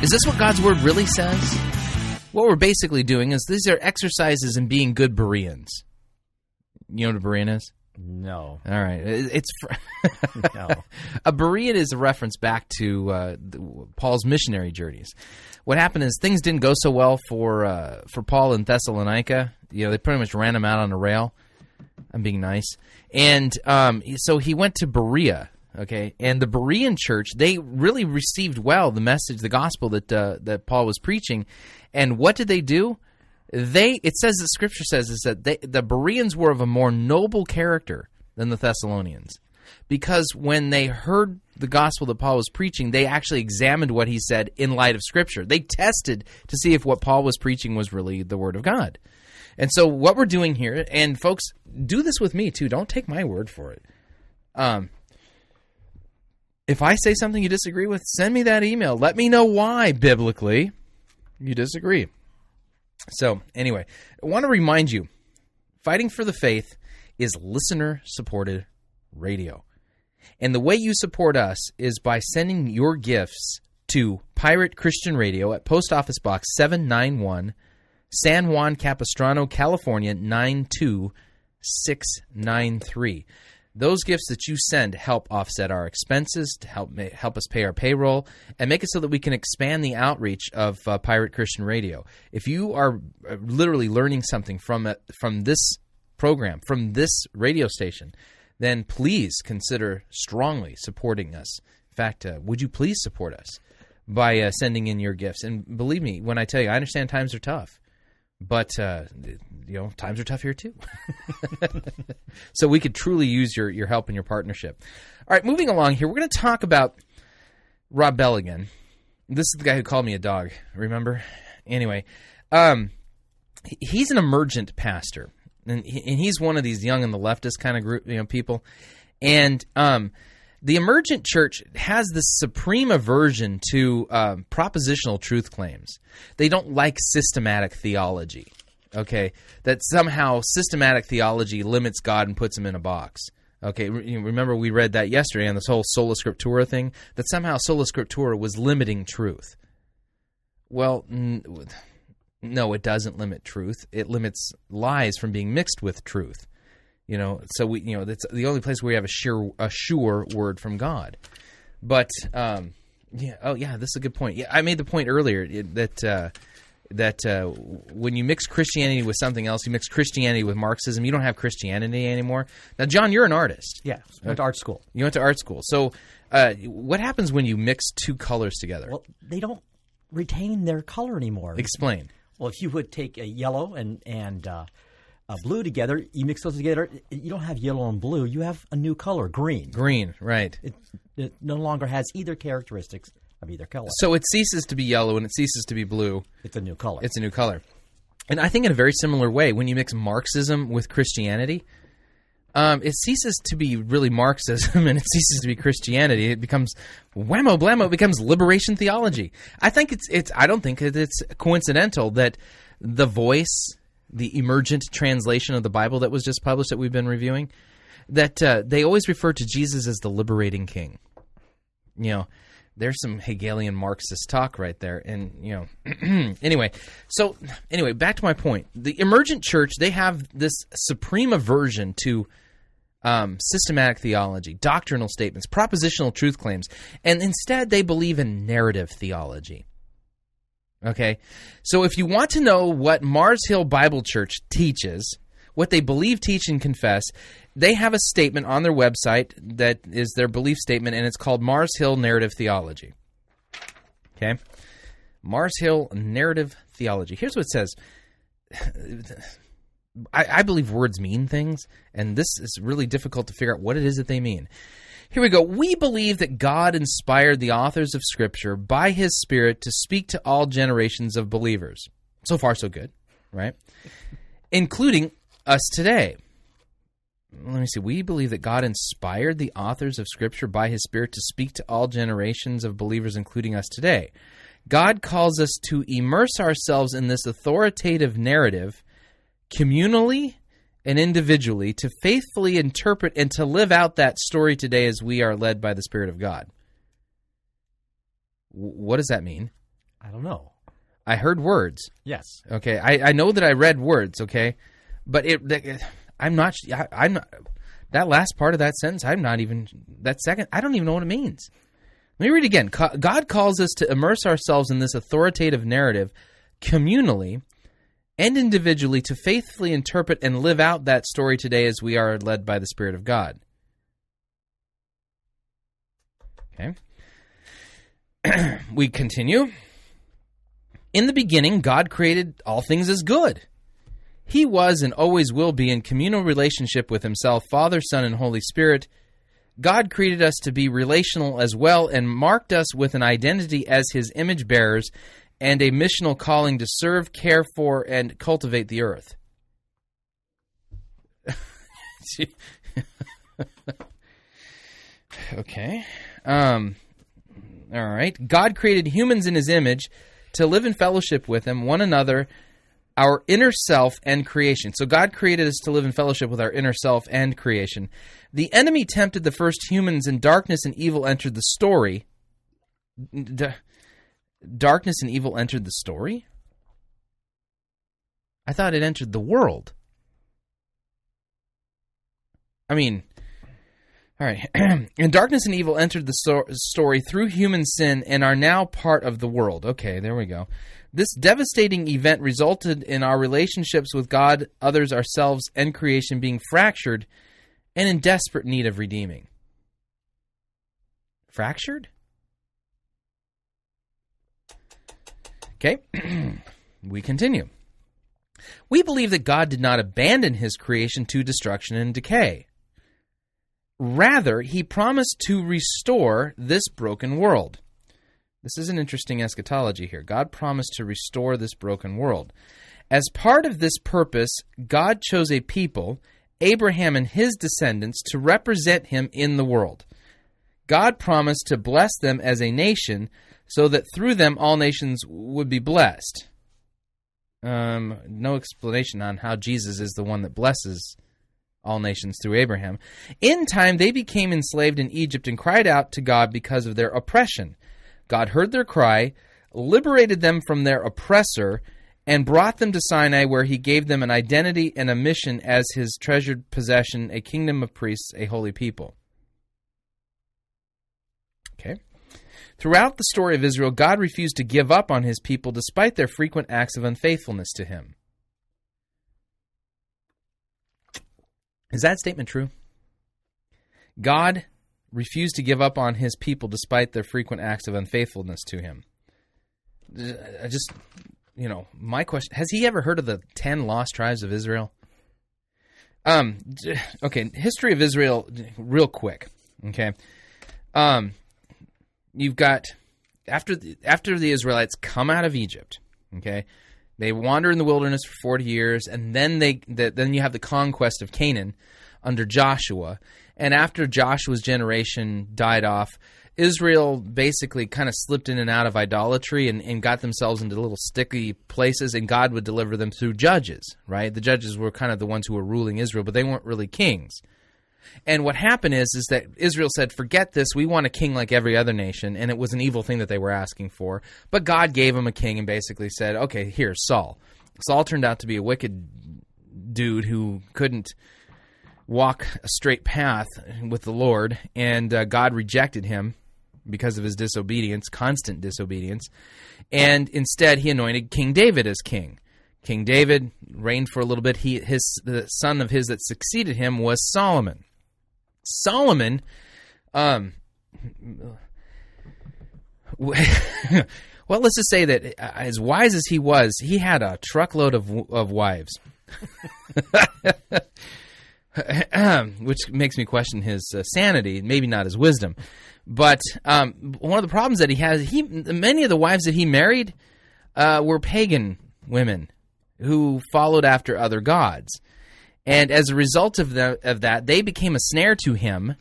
Is this what God's Word really says? What we're basically doing is these are exercises in being good Bereans. You know what a Berean is? No. All right. It's no. A Berean is a reference back to Paul's missionary journeys. What happened is things didn't go so well for Paul in Thessalonica. You know, they pretty much ran him out on a rail. I'm being nice. And so he went to Berea. Okay, and the Berean church, they really received well the message, the gospel that Paul was preaching. And what did they do? It says that Scripture says is that the Bereans were of a more noble character than the Thessalonians, because when they heard the gospel that Paul was preaching, they actually examined what he said in light of Scripture. They tested to see if what Paul was preaching was really the Word of God. And so what we're doing here, and folks, do this with me too. Don't take my word for it. If I say something you disagree with, send me that email. Let me know why, biblically, you disagree. So, anyway, I want to remind you, Fighting for the Faith is listener-supported radio. And the way you support us is by sending your gifts to Pirate Christian Radio at Post Office Box 791, San Juan Capistrano, California, 92693. Those gifts that you send help offset our expenses, to help us pay our payroll, and make it so that we can expand the outreach of Pirate Christian Radio. If you are literally learning something from this program, from this radio station, then please consider strongly supporting us. In fact, would you please support us by sending in your gifts? And believe me when I tell you, I understand times are tough. But, you know, times are tough here, too. So we could truly use your help and your partnership. All right, moving along here, we're going to talk about Rob Bell again. This is the guy who called me a dog, remember? Anyway, he's an emergent pastor, and he's one of these young and the leftist kind of group, you know, people. And the emergent church has this supreme aversion to propositional truth claims. They don't like systematic theology, okay? That somehow systematic theology limits God and puts him in a box, okay? Remember we read that yesterday on this whole sola scriptura thing, that somehow sola scriptura was limiting truth. Well, no, it doesn't limit truth. It limits lies from being mixed with truth. You know, so we, you know, that's the only place where we have a sure word from God. But this is a good point. Yeah, I made the point earlier that when you mix Christianity with something else, you mix Christianity with Marxism. You don't have Christianity anymore. Now, John, you're an artist. Yeah, I went to art school. You went to art school. So, what happens when you mix two colors together? Well, they don't retain their color anymore. Explain. Well, if you would take a yellow and blue together, you mix those together, you don't have yellow and blue, you have a new color, green. Green, right. It no longer has either characteristics of either color. So it ceases to be yellow and it ceases to be blue. It's a new color. It's a new color. And I think in a very similar way, when you mix Marxism with Christianity, it ceases to be really Marxism and it ceases to be Christianity. It becomes whammo blammo, it becomes liberation theology. I think I don't think it's coincidental that The Voice, the emergent translation of the Bible that was just published that we've been reviewing, that they always refer to Jesus as the liberating king. You know, there's some Hegelian Marxist talk right there. And, you know, anyway, back to my point. The emergent church, they have this supreme aversion to systematic theology, doctrinal statements, propositional truth claims, and instead they believe in narrative theology. Okay, so if you want to know what Mars Hill Bible Church teaches, what they believe, teach, and confess, they have a statement on their website that is their belief statement, and it's called Mars Hill Narrative Theology. Okay, Mars Hill Narrative Theology. Here's what it says. I believe words mean things, and this is really difficult to figure out what it is that they mean. Here we go. We believe that God inspired the authors of Scripture by His Spirit to speak to all generations of believers. So far, so good, right? Including us today. let me see, we believe that God inspired the authors of Scripture by His Spirit to speak to all generations of believers, including us today. God calls us to immerse ourselves in this authoritative narrative communally and individually to faithfully interpret and to live out that story today as we are led by the Spirit of God. What does that mean? I don't know. I heard words. Yes. Okay. I know that I read words, okay? But I'm not that last part of that sentence, I don't even know what it means. Let me read it again. God calls us to immerse ourselves in this authoritative narrative communally and individually to faithfully interpret and live out that story today as we are led by the Spirit of God. Okay. We continue. In the beginning, God created all things as good. He was and always will be in communal relationship with Himself, Father, Son, and Holy Spirit. God created us to be relational as well and marked us with an identity as His image bearers and a missional calling to serve, care for, and cultivate the earth. Okay. All right. God created humans in His image to live in fellowship with Him, one another, our inner self, and creation. So God created us to live in fellowship with our inner self and creation. The enemy tempted the first humans, and darkness and evil entered the story. Darkness and evil entered the story? I thought it entered the world. I mean, all right. And darkness and evil entered the story through human sin and are now part of the world. Okay, there we go. This devastating event resulted in our relationships with God, others, ourselves, and creation being fractured and in desperate need of redeeming. Fractured? Okay, we continue. We believe that God did not abandon His creation to destruction and decay. Rather, He promised to restore this broken world. This is an interesting eschatology here. God promised to restore this broken world. As part of this purpose, God chose a people, Abraham and his descendants, to represent Him in the world. God promised to bless them as a nation so that through them all nations would be blessed. No explanation on how Jesus is the one that blesses all nations through Abraham. In time, they became enslaved in Egypt and cried out to God because of their oppression. God heard their cry, liberated them from their oppressor, and brought them to Sinai, where He gave them an identity and a mission as His treasured possession, a kingdom of priests, a holy people. Okay. Throughout the story of Israel, God refused to give up on His people despite their frequent acts of unfaithfulness to Him. Is that statement true? God refused to give up on His people despite their frequent acts of unfaithfulness to Him. I just, my question, has He ever heard of the 10 lost tribes of Israel? Okay, history of Israel, real quick, okay? You've got, after the Israelites come out of Egypt, okay, they wander in the wilderness for 40 years, and then you have the conquest of Canaan under Joshua. And after Joshua's generation died off, Israel basically kind of slipped in and out of idolatry and got themselves into little sticky places, and God would deliver them through judges, right? The judges were kind of the ones who were ruling Israel, but they weren't really kings. And what happened is that Israel said, forget this, we want a king like every other nation, and it was an evil thing that they were asking for. But God gave them a king and basically said, okay, here's Saul. Saul turned out to be a wicked dude who couldn't walk a straight path with the Lord, and God rejected him because of his disobedience, constant disobedience. And instead, He anointed King David as king. King David reigned for a little bit. The son of his that succeeded him was Solomon. Solomon well, let's just say that as wise as he was, he had a truckload of wives, which makes me question his sanity, maybe not his wisdom. But one of the problems that he has, many of the wives that he married were pagan women who followed after other gods. And as a result of that, they became a snare to him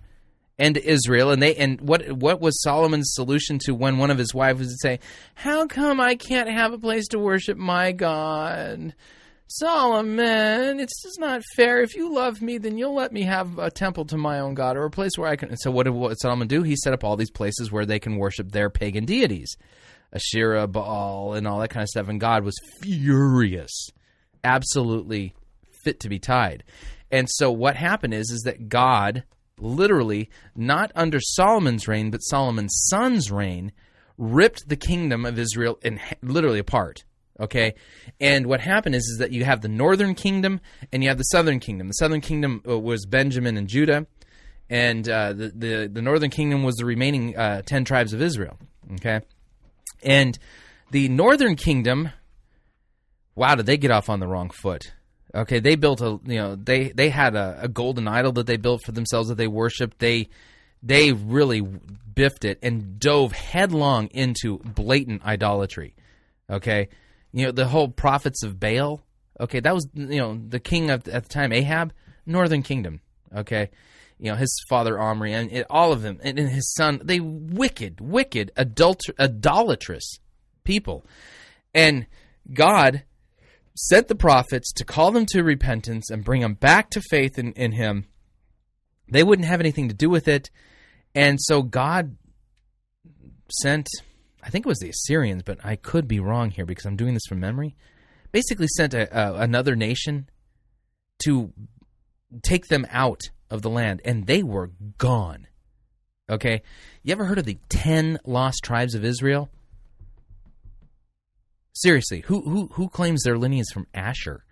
and to Israel. And they and what was Solomon's solution to when one of his wives would say, "How come I can't have a place to worship my God? Solomon, it's just not fair. If you love me, then you'll let me have a temple to my own God or a place where I can." And so what did Solomon do? He set up all these places where they can worship their pagan deities, Asherah, Baal, and all that kind of stuff. And God was furious, absolutely fit to be tied. And so what happened is that God literally, not under Solomon's reign, but Solomon's son's reign, ripped the kingdom of Israel in, literally apart. Okay, and what happened is that you have the northern kingdom and you have the southern kingdom. The southern kingdom was Benjamin and Judah, and the northern kingdom was the remaining 10 tribes of Israel. Okay, and the northern kingdom, wow, did they get off on the wrong foot? Okay, they built a they had a golden idol that they built for themselves that they worshipped. They really biffed it and dove headlong into blatant idolatry. Okay. You know, the whole prophets of Baal, okay, that was, the king at the time, Ahab, northern kingdom, okay? His father Omri, and all of them, and his son, they wicked, idolatrous people. And God sent the prophets to call them to repentance and bring them back to faith in him. They wouldn't have anything to do with it, and so God sent... I think it was the Assyrians, but I could be wrong here because I'm doing this from memory, basically sent another nation to take them out of the land, and they were gone. Okay? You ever heard of the 10 lost tribes of Israel? Seriously, who claims their lineage from Asher?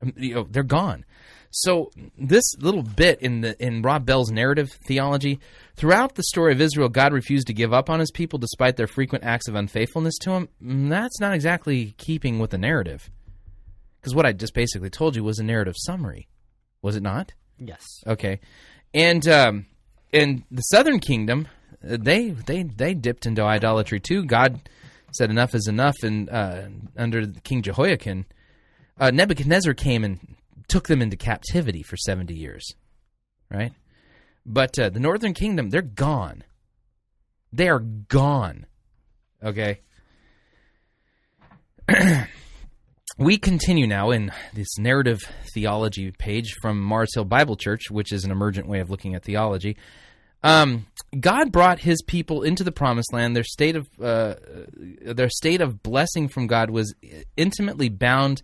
They're gone. So this little bit in Rob Bell's narrative theology, throughout the story of Israel, God refused to give up on his people despite their frequent acts of unfaithfulness to him. That's not exactly keeping with the narrative, because what I just basically told you was a narrative summary, was it not? Yes. Okay, and the Southern Kingdom, they dipped into idolatry too. God said enough is enough, and under King Jehoiakim, Nebuchadnezzar came and took them into captivity for 70 years, right? But the northern kingdom, they're gone. They are gone, okay? We continue now in this narrative theology page from Mars Hill Bible Church, which is an emergent way of looking at theology. God brought his people into the promised land. Their state of blessing from God was intimately bound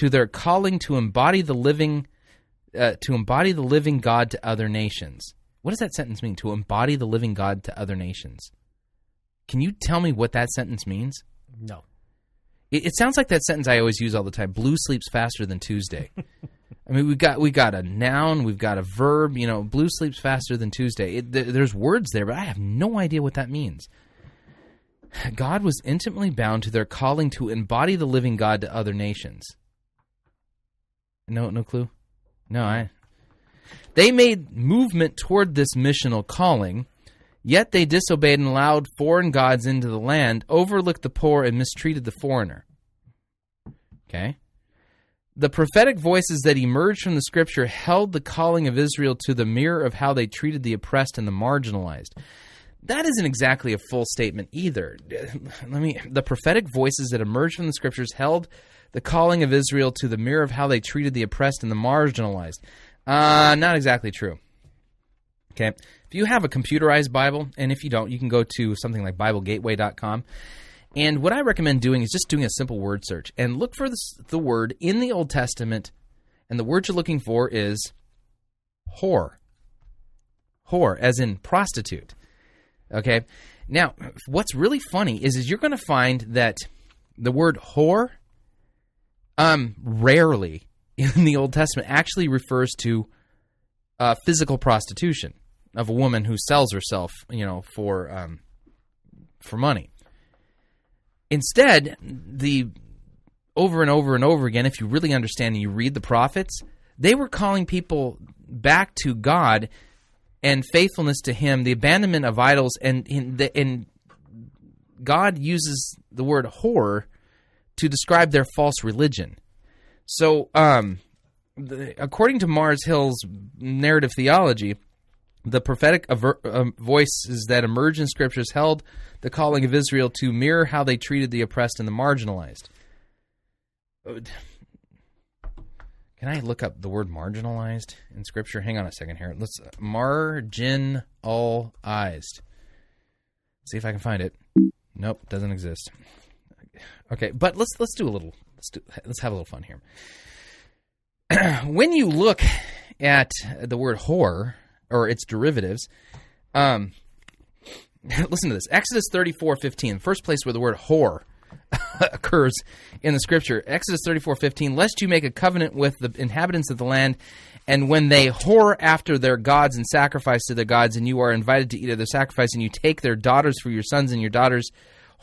to their calling to embody the living, God to other nations. What does that sentence mean? To embody the living God to other nations. Can you tell me what that sentence means? No. It sounds like that sentence I always use all the time. Blue sleeps faster than Tuesday. I mean, we got a noun, we've got a verb. Blue sleeps faster than Tuesday. There's words there, but I have no idea what that means. God was intimately bound to their calling to embody the living God to other nations. No clue? No, They made movement toward this missional calling, yet they disobeyed and allowed foreign gods into the land, overlooked the poor, and mistreated the foreigner. Okay? The prophetic voices that emerged from the Scripture held the calling of Israel to the mirror of how they treated the oppressed and the marginalized. That isn't exactly a full statement either. The prophetic voices that emerged from the Scriptures held the calling of Israel to the mirror of how they treated the oppressed and the marginalized. Not exactly true. Okay. If you have a computerized Bible, and if you don't, you can go to something like BibleGateway.com. And what I recommend doing is just doing a simple word search and look for the word in the Old Testament, and the word you're looking for is whore. Whore, as in prostitute. Okay. Now, what's really funny is you're going to find that the word whore rarely in the Old Testament actually refers to physical prostitution of a woman who sells herself, for money. Instead, over and over again, if you really understand and you read the prophets, they were calling people back to God and faithfulness to Him, the abandonment of idols, and God uses the word whore to describe their false religion. So, according to Mars Hill's narrative theology, the prophetic voices that emerge in scriptures held the calling of Israel to mirror how they treated the oppressed and the marginalized. Can I look up the word marginalized in scripture? Hang on a second here. Let's marginalized. See if I can find it. Nope, doesn't exist. Okay, but let's have a little fun here. When you look at the word whore or its derivatives, listen to this. Exodus 34:15, first place where the word whore occurs in the scripture. Exodus 34:15, lest you make a covenant with the inhabitants of the land, and when they whore after their gods and sacrifice to their gods, and you are invited to eat of their sacrifice, and you take their daughters for your sons, and your daughters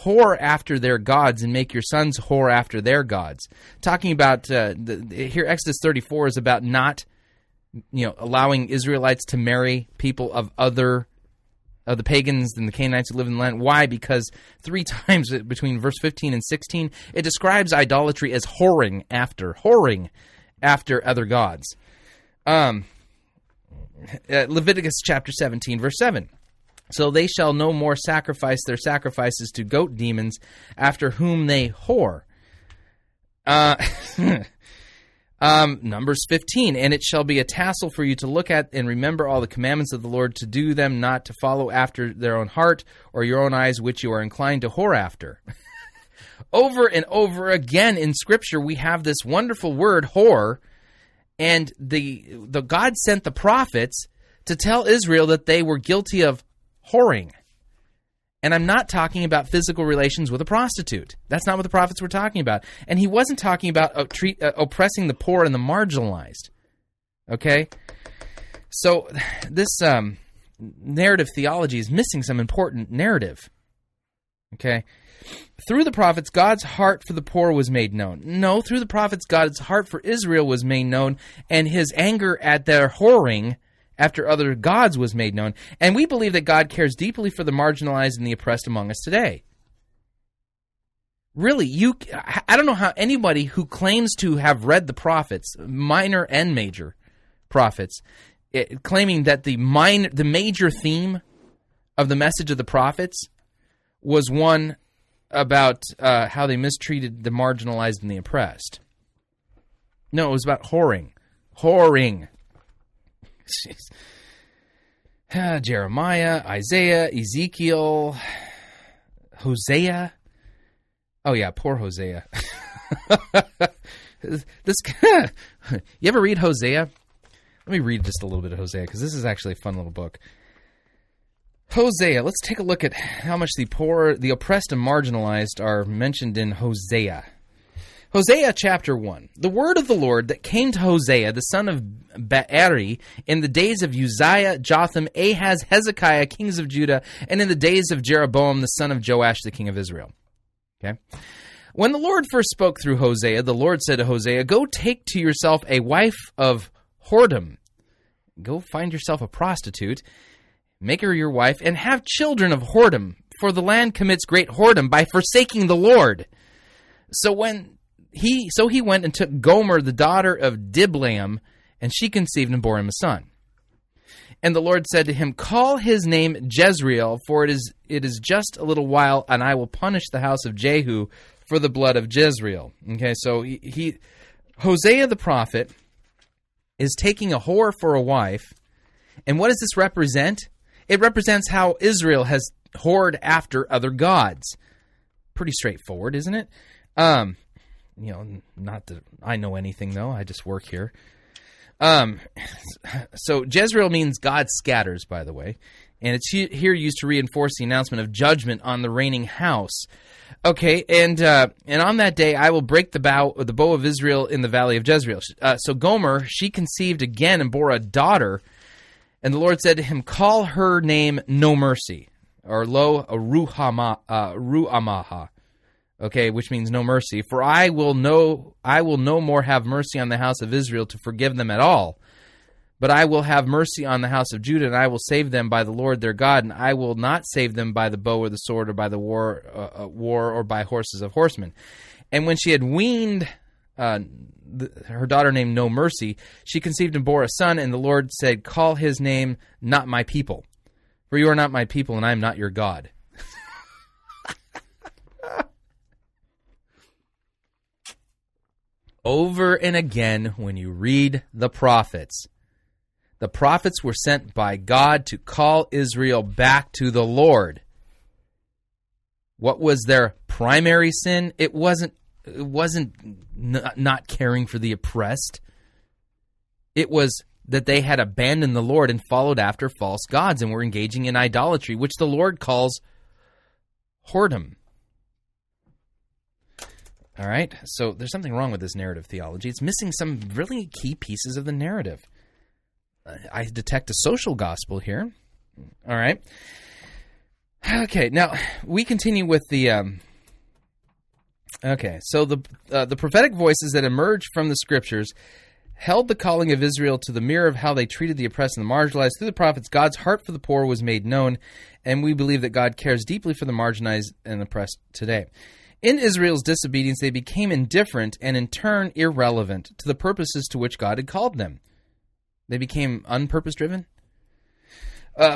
whore after their gods, and make your sons whore after their gods. Talking about here, Exodus 34 is about not, allowing Israelites to marry people of the pagans and the Canaanites who live in the land. Why? Because three times between verse 15 and 16, it describes idolatry as whoring after other gods. Leviticus chapter 17, verse 7. So they shall no more sacrifice their sacrifices to goat demons, after whom they whore. Numbers 15, and it shall be a tassel for you to look at and remember all the commandments of the Lord, to do them, not to follow after their own heart or your own eyes, which you are inclined to whore after. Over and over again in Scripture, we have this wonderful word, whore, and the God sent the prophets to tell Israel that they were guilty of whoring. And I'm not talking about physical relations with a prostitute. That's not what the prophets were talking about. And he wasn't talking about oppressing the poor and the marginalized. Okay? So this narrative theology is missing some important narrative. Okay? Through the prophets, God's heart for the poor was made known. No, through the prophets, God's heart for Israel was made known, and his anger at their whoring after other gods was made known. And we believe that God cares deeply for the marginalized and the oppressed among us today. Really, I don't know how anybody who claims to have read the prophets, minor and major prophets, claiming that the major theme of the message of the prophets was one about how they mistreated the marginalized and the oppressed. No, it was about whoring. Whoring. Jeez. Jeremiah, Isaiah, Ezekiel, Hosea. Oh yeah, poor Hosea. You ever read Hosea? Let me read just a little bit of Hosea, because this is actually a fun little book. Hosea, let's take a look at how much the poor, the oppressed, and marginalized are mentioned in Hosea. Hosea chapter 1. The word of the Lord that came to Hosea, the son of Beeri, in the days of Uzziah, Jotham, Ahaz, Hezekiah, kings of Judah, and in the days of Jeroboam, the son of Joash, the king of Israel. Okay. When the Lord first spoke through Hosea, the Lord said to Hosea, go take to yourself a wife of whoredom. Go find yourself a prostitute, make her your wife, and have children of whoredom, for the land commits great whoredom by forsaking the Lord. So he went and took Gomer, the daughter of Diblaim, and she conceived and bore him a son. And the Lord said to him, call his name Jezreel, for it is just a little while, and I will punish the house of Jehu for the blood of Jezreel. Okay, so Hosea the prophet is taking a whore for a wife, and what does this represent? It represents how Israel has whored after other gods. Pretty straightforward, isn't it? Not that I know anything, though. I just work here. So Jezreel means God scatters, by the way. And it's here used to reinforce the announcement of judgment on the reigning house. Okay, and on that day I will break the bow of Israel in the valley of Jezreel. So Gomer, she conceived again and bore a daughter. And the Lord said to him, call her name No Mercy, or Lo Ruhamaha. Okay, which means no mercy. For I will no more have mercy on the house of Israel to forgive them at all. But I will have mercy on the house of Judah, and I will save them by the Lord their God, and I will not save them by the bow or the sword or by the war or by horses of horsemen. And when she had weaned her daughter named No Mercy, she conceived and bore a son, and the Lord said, "Call his name Not My People, for you are not my people, and I am not your God." Over and again, when you read the prophets were sent by God to call Israel back to the Lord. What was their primary sin? It wasn't not caring for the oppressed. It was that they had abandoned the Lord and followed after false gods and were engaging in idolatry, which the Lord calls whoredom. All right, so there's something wrong with this narrative theology. It's missing some really key pieces of the narrative. I detect a social gospel here. All right. Okay, now we continue with the... Okay, so the prophetic voices that emerged from the Scriptures held the calling of Israel to the mirror of how they treated the oppressed and the marginalized. Through the prophets, God's heart for the poor was made known, and we believe that God cares deeply for the marginalized and oppressed today. In Israel's disobedience, they became indifferent and in turn irrelevant to the purposes to which God had called them. They became unpurpose-driven.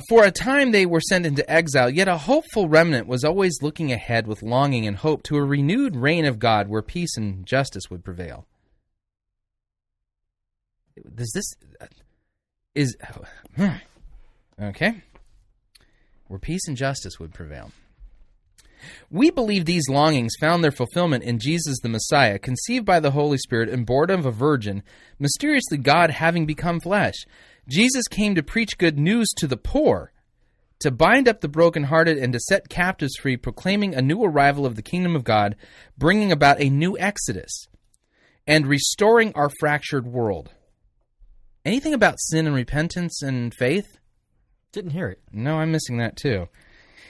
For a time they were sent into exile, yet a hopeful remnant was always looking ahead with longing and hope to a renewed reign of God where peace and justice would prevail. Okay. Where peace and justice would prevail. We believe these longings found their fulfillment in Jesus the Messiah, conceived by the Holy Spirit and born of a virgin, mysteriously God having become flesh. Jesus came to preach good news to the poor, to bind up the brokenhearted and to set captives free, proclaiming a new arrival of the kingdom of God, bringing about a new exodus, and restoring our fractured world. Anything about sin and repentance and faith? Didn't hear it. No, I'm missing that too.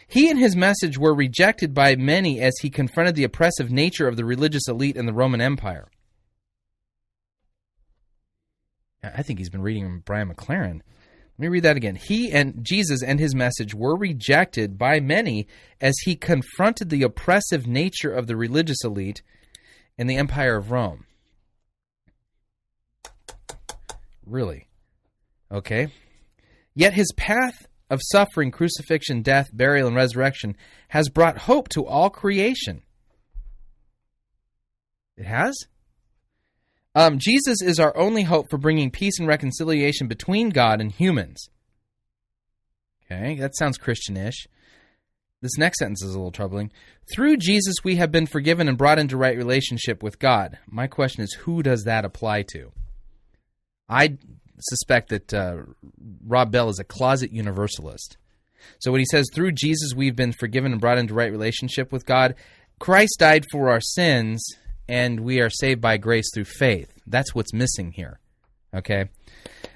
He and his message were rejected by many as he confronted the oppressive nature of the religious elite in the Roman Empire. I think he's been reading from Brian McLaren. Let me read that again. He and Jesus and his message were rejected by many as he confronted the oppressive nature of the religious elite in the Empire of Rome. Really? Okay. Yet his path of suffering, crucifixion, death, burial, and resurrection has brought hope to all creation. It has? Jesus is our only hope for bringing peace and reconciliation between God and humans. Okay, that sounds Christian-ish. This next sentence is a little troubling. Through Jesus, we have been forgiven and brought into right relationship with God. My question is, who does that apply to? I suspect that Rob Bell is a closet universalist. So when he says, through Jesus we've been forgiven and brought into right relationship with God, Christ died for our sins, and we are saved by grace through faith. That's what's missing here, okay?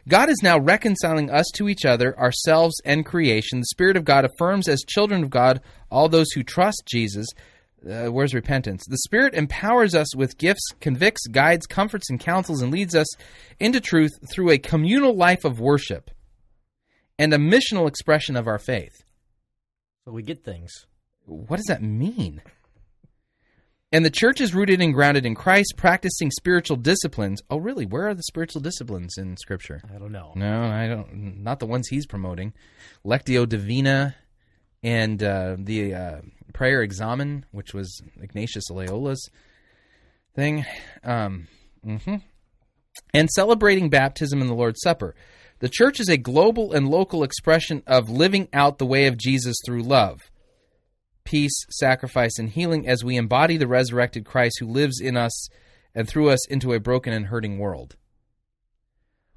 God is now reconciling us to each other, ourselves, and creation. The Spirit of God affirms as children of God all those who trust Jesus. Where's repentance? The Spirit empowers us with gifts, convicts, guides, comforts, and counsels, and leads us into truth through a communal life of worship and a missional expression of our faith. So we get things. What does that mean? And the church is rooted and grounded in Christ, practicing spiritual disciplines. Oh, really? Where are the spiritual disciplines in Scripture? I don't know. No, I don't. Not the ones he's promoting. Lectio Divina and the Prayer Examen, which was Ignatius Loyola's thing. And celebrating baptism and the Lord's Supper. The church is a global and local expression of living out the way of Jesus through love, peace, sacrifice, and healing as we embody the resurrected Christ who lives in us and through us into a broken and hurting world.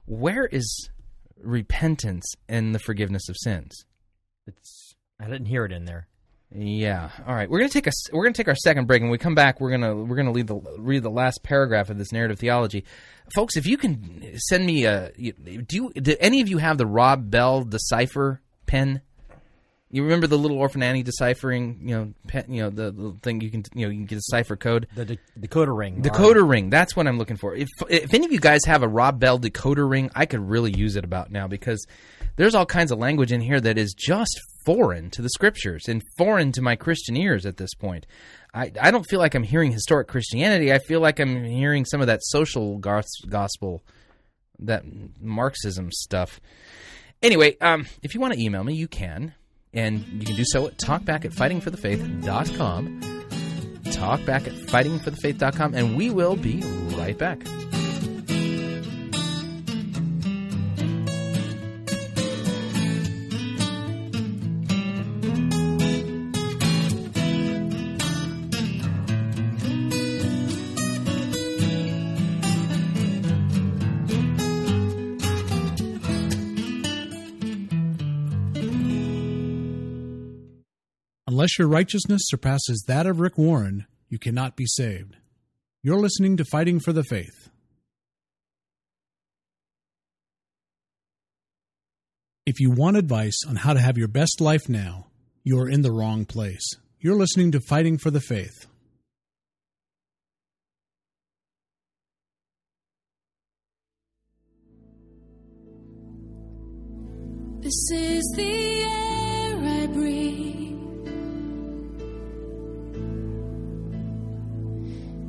Where is repentance and the forgiveness of sins? I didn't hear it in there. Yeah. All right. We're gonna take our second break, and when we come back, we're gonna read the last paragraph of this narrative theology, folks. If you can send me do any of you have the Rob Bell decipher pen? You remember the Little Orphan Annie deciphering, the thing you can get a cipher code. The decoder ring. Decoder ring. That's what I'm looking for. If any of you guys have a Rob Bell decoder ring, I could really use it about now, because there's all kinds of language in here that is just foreign to the Scriptures and foreign to my Christian ears at this point. I don't feel like I'm hearing historic Christianity. I feel like I'm hearing some of that social gospel, that Marxism stuff. Anyway, if you want to email me, you can. And you can do so at talkback@fightingforthefaith.com. Talkback@fightingforthefaith.com. And we will be right back. Unless your righteousness surpasses that of Rick Warren, you cannot be saved. You're listening to Fighting for the Faith. If you want advice on how to have your best life now, you are in the wrong place. You're listening to Fighting for the Faith. This is the air I breathe.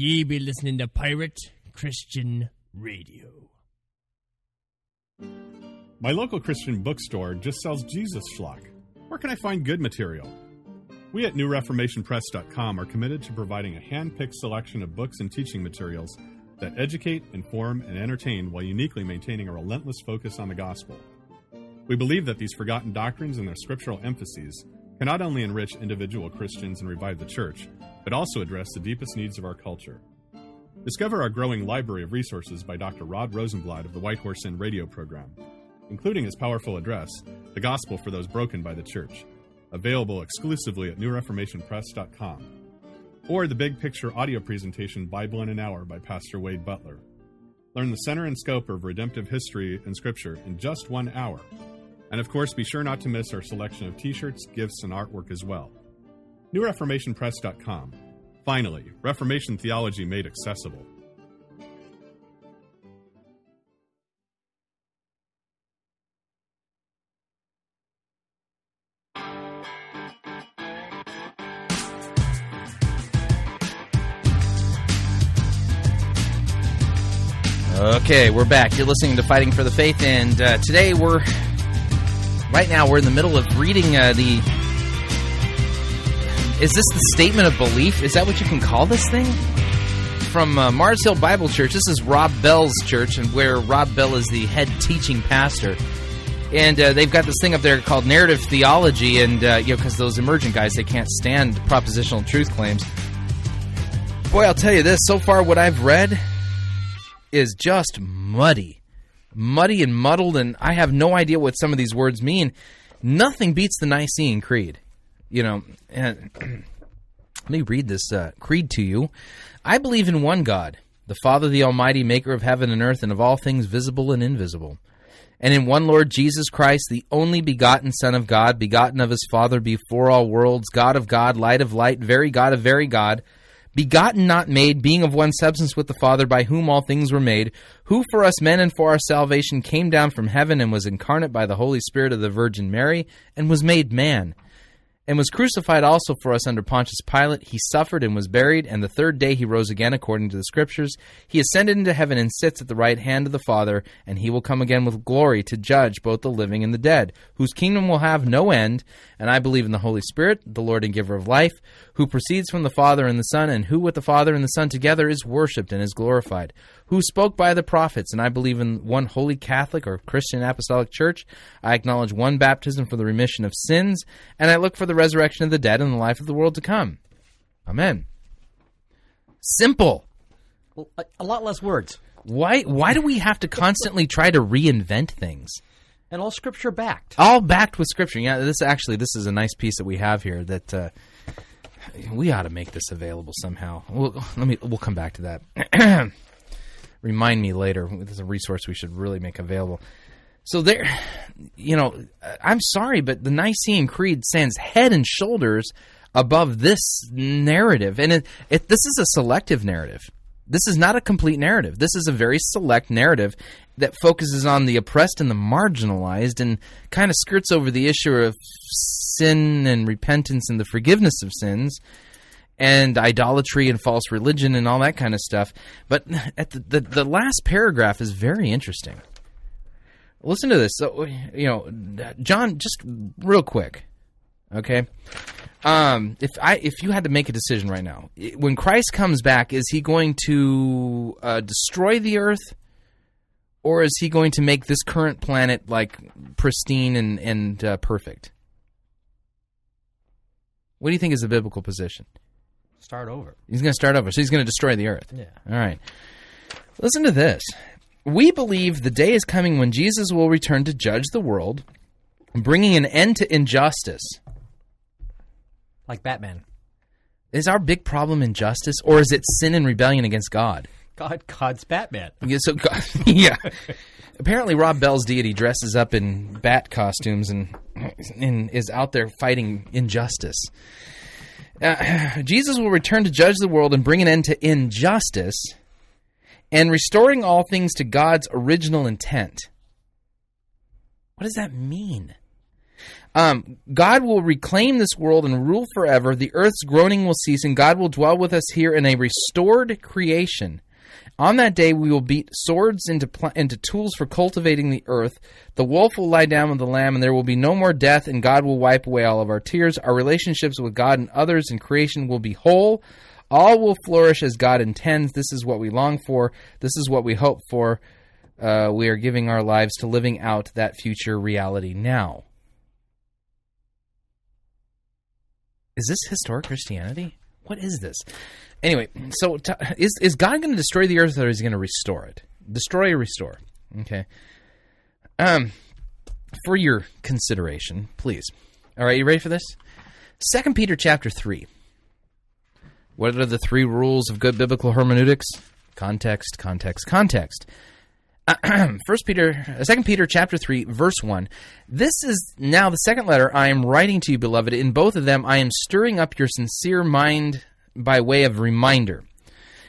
Ye be listening to Pirate Christian Radio. My local Christian bookstore just sells Jesus schlock. Where can I find good material? We at NewReformationPress.com are committed to providing a hand-picked selection of books and teaching materials that educate, inform, and entertain while uniquely maintaining a relentless focus on the gospel. We believe that these forgotten doctrines and their scriptural emphases can not only enrich individual Christians and revive the church, but also address the deepest needs of our culture. Discover our growing library of resources by Dr. Rod Rosenblatt of the White Horse Inn radio program, including his powerful address, The Gospel for Those Broken by the Church, available exclusively at newreformationpress.com, or the Big Picture audio presentation, Bible in an Hour by Pastor Wade Butler. Learn the center and scope of redemptive history and scripture in just 1 hour. And of course, be sure not to miss our selection of t-shirts, gifts, and artwork as well. NewReformationPress.com. Finally, Reformation theology made accessible. Okay, we're back. You're listening to Fighting for the Faith, and today we're... Right now, we're in the middle of reading the... Is this the statement of belief? Is that what you can call this thing? From Mars Hill Bible Church. This is Rob Bell's church, and where Rob Bell is the head teaching pastor. And they've got this thing up there called narrative theology, and you know, because those emergent guys, they can't stand propositional truth claims. Boy, I'll tell you this. So far, what I've read is just muddy. Muddy and muddled, and I have no idea what some of these words mean. Nothing beats the Nicene Creed. You know, and let me read this creed to you. I believe in one God, the Father, the Almighty, maker of heaven and earth and of all things visible and invisible, and in one Lord Jesus Christ, the only begotten Son of God, begotten of his Father before all worlds, God of God, light of light, very God of very God, begotten, not made, being of one substance with the Father, by whom all things were made, who for us men and for our salvation came down from heaven and was incarnate by the Holy Spirit of the Virgin Mary and was made man, and was crucified also for us under Pontius Pilate. He suffered and was buried, and the third day he rose again according to the Scriptures. He ascended into heaven and sits at the right hand of the Father, and he will come again with glory to judge both the living and the dead, whose kingdom will have no end. And I believe in the Holy Spirit, the Lord and giver of life, who proceeds from the Father and the Son, and who with the Father and the Son together is worshipped and is glorified, who spoke by the prophets. And I believe in one holy Catholic or Christian apostolic church. I acknowledge one baptism for the remission of sins, and I look for the resurrection of the dead and the life of the world to come. Amen. Simple. Well, a lot less words. Why do we have to constantly try to reinvent things? And all Scripture backed. All backed with Scripture. Yeah, this is a nice piece that we have here that we ought to make this available somehow. We'll come back to that. Remind me later. This is a resource we should really make available. So there, I'm sorry, but the Nicene Creed stands head and shoulders above this narrative. And this is a selective narrative. This is not a complete narrative. This is a very select narrative that focuses on the oppressed and the marginalized and kind of skirts over the issue of sin and repentance and the forgiveness of sins and idolatry and false religion and all that kind of stuff. But at the last paragraph is very interesting. Listen to this. So, John, just real quick, okay? If you had to make a decision right now, when Christ comes back, is he going to destroy the earth, or is he going to make this current planet like pristine and perfect? What do you think is the biblical position? Start over. He's going to start over, so he's going to destroy the earth. Yeah. All right. Listen to this. We believe the day is coming when Jesus will return to judge the world, bringing an end to injustice. Like Batman. Is our big problem injustice, or is it sin and rebellion against God? God's Batman. Yeah, so God, yeah. Apparently, Rob Bell's deity dresses up in bat costumes and is out there fighting injustice. Jesus will return to judge the world and bring an end to injustice, and restoring all things to God's original intent. What does that mean? God will reclaim this world and rule forever. The earth's groaning will cease, and God will dwell with us here in a restored creation. On that day, we will beat swords into tools for cultivating the earth. The wolf will lie down with the lamb, and there will be no more death, and God will wipe away all of our tears. Our relationships with God and others and creation will be whole. All will flourish as God intends. This is what we long for. This is what we hope for. We are giving our lives to living out that future reality now. Is this historic Christianity? What is this? Anyway, so is God going to destroy the earth, or is he going to restore it? Destroy or restore? Okay. For your consideration, please. All right, you ready for this? 2 Peter chapter 3. What are the three rules of good biblical hermeneutics? Context, context, context. 2 Peter chapter 3, verse 1. This is now the second letter I am writing to you, beloved. In both of them I am stirring up your sincere mind by way of reminder,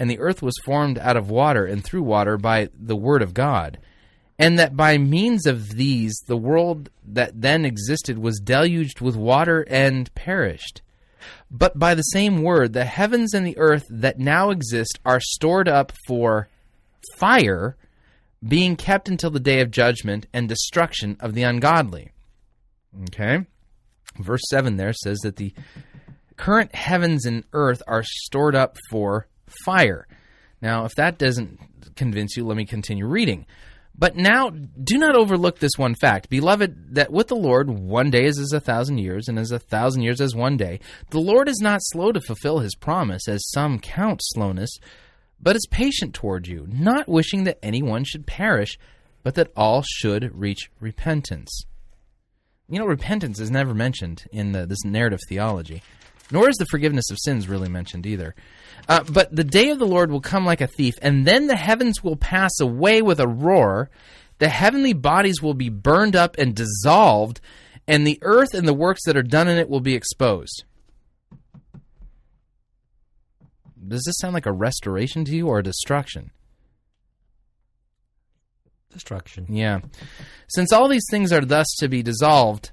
and the earth was formed out of water and through water by the word of God, and that by means of these the world that then existed was deluged with water and perished. But by the same word, the heavens and the earth that now exist are stored up for fire, being kept until the day of judgment and destruction of the ungodly. Okay? Verse 7 there says that the current heavens and earth are stored up for fire. Now, if that doesn't convince you, let me continue reading. But now, do not overlook this one fact, beloved, that with the Lord, one day is as 1,000 years, and as 1,000 years as one day. The Lord is not slow to fulfill his promise, as some count slowness, but is patient toward you, not wishing that anyone should perish, but that all should reach repentance. Repentance is never mentioned in this narrative theology. Nor is the forgiveness of sins really mentioned either. But the day of the Lord will come like a thief, and then the heavens will pass away with a roar. The heavenly bodies will be burned up and dissolved, and the earth and the works that are done in it will be exposed. Does this sound like a restoration to you or a destruction? Destruction. Yeah. Since all these things are thus to be dissolved,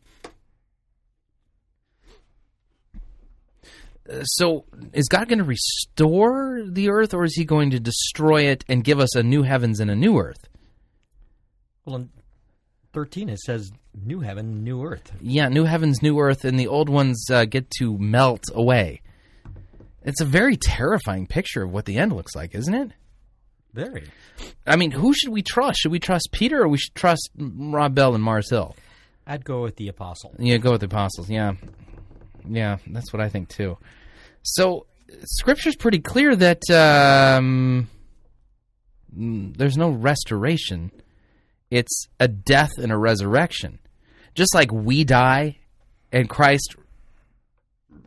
So is God going to restore the earth, or is he going to destroy it and give us a new heavens and a new earth? Well, in 13 it says new heaven, new earth. Yeah, new heavens, new earth, and the old ones get to melt away. It's a very terrifying picture of what the end looks like, isn't it? Very. I mean, who should we trust? Should we trust Peter, or we should trust Rob Bell and Mars Hill? I'd go with the apostle. Yeah, go with the apostles, yeah. Yeah, that's what I think too. So, Scripture's pretty clear that there's no restoration. It's a death and a resurrection. Just like we die and Christ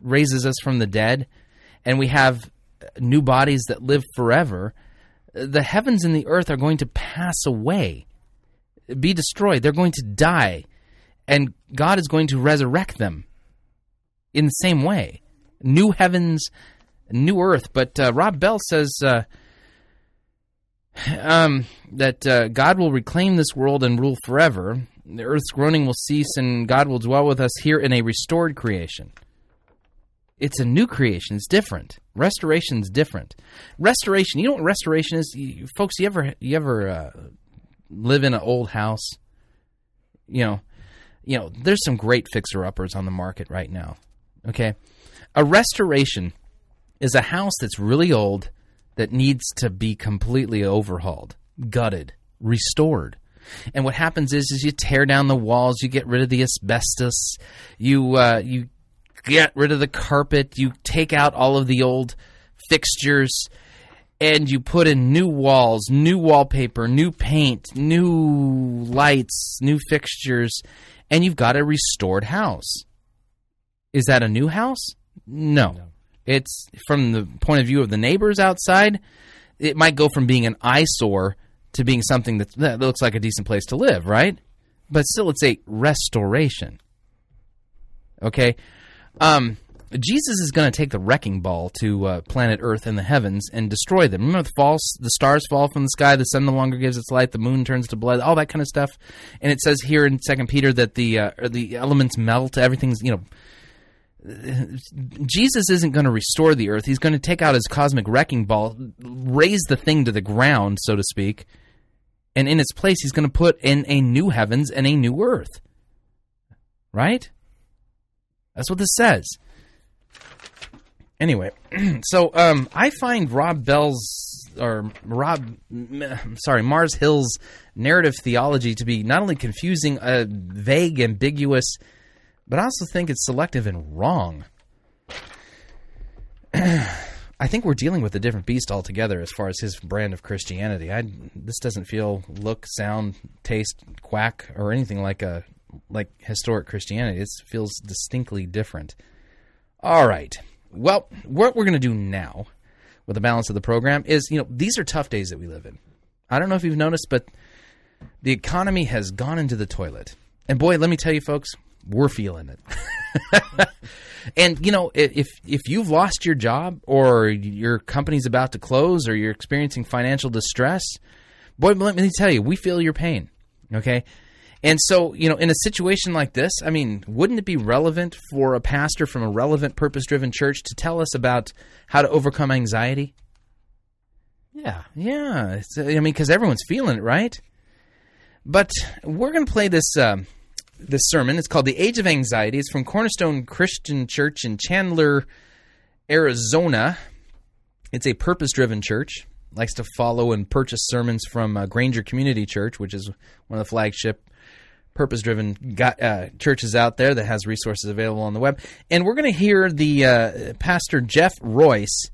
raises us from the dead and we have new bodies that live forever, the heavens and the earth are going to pass away, be destroyed. They're going to die, and God is going to resurrect them. In the same way, new heavens, new earth. But Rob Bell says that God will reclaim this world and rule forever. The earth's groaning will cease, and God will dwell with us here in a restored creation. It's a new creation. It's different. Restoration's different. Restoration. You know what restoration is, folks? You ever live in an old house? You know, there's some great fixer-uppers on the market right now. Okay, a restoration is a house that's really old that needs to be completely overhauled, gutted, restored. And what happens is you tear down the walls, you get rid of the asbestos, you get rid of the carpet, you take out all of the old fixtures, and you put in new walls, new wallpaper, new paint, new lights, new fixtures, and you've got a restored house. Is that a new house? No. It's, from the point of view of the neighbors outside, it might go from being an eyesore to being something that looks like a decent place to live, right? But still, it's a restoration. Okay? Jesus is going to take the wrecking ball to planet Earth and the heavens and destroy them. Remember, the stars fall from the sky, the sun no longer gives its light, the moon turns to blood, all that kind of stuff. And it says here in 2 Peter that the elements melt, everything's, Jesus isn't going to restore the earth. He's going to take out his cosmic wrecking ball, raise the thing to the ground, so to speak, and in its place he's going to put in a new heavens and a new earth. Right? That's what this says. Anyway, so I find Mars Hill's narrative theology to be not only confusing, vague, ambiguous, but I also think it's selective and wrong. I think we're dealing with a different beast altogether as far as his brand of Christianity. This doesn't feel, look, sound, taste, quack, or anything like historic Christianity. It feels distinctly different. All right. Well, what we're going to do now with the balance of the program is, these are tough days that we live in. I don't know if you've noticed, but the economy has gone into the toilet. And boy, let me tell you, folks, we're feeling it. And, if you've lost your job, or your company's about to close, or you're experiencing financial distress, boy, let me tell you, we feel your pain, okay? And so, in a situation like this, I mean, wouldn't it be relevant for a pastor from a relevant, purpose-driven church to tell us about how to overcome anxiety? Yeah. Yeah. Because everyone's feeling it, right? But we're going to play this... this sermon. It's called The Age of Anxiety. It's from Cornerstone Christian Church in Chandler, Arizona. It's a purpose-driven church. Likes to follow and purchase sermons from Granger Community Church, which is one of the flagship purpose-driven churches out there that has resources available on the web. And we're going to hear the Pastor Jeff Royce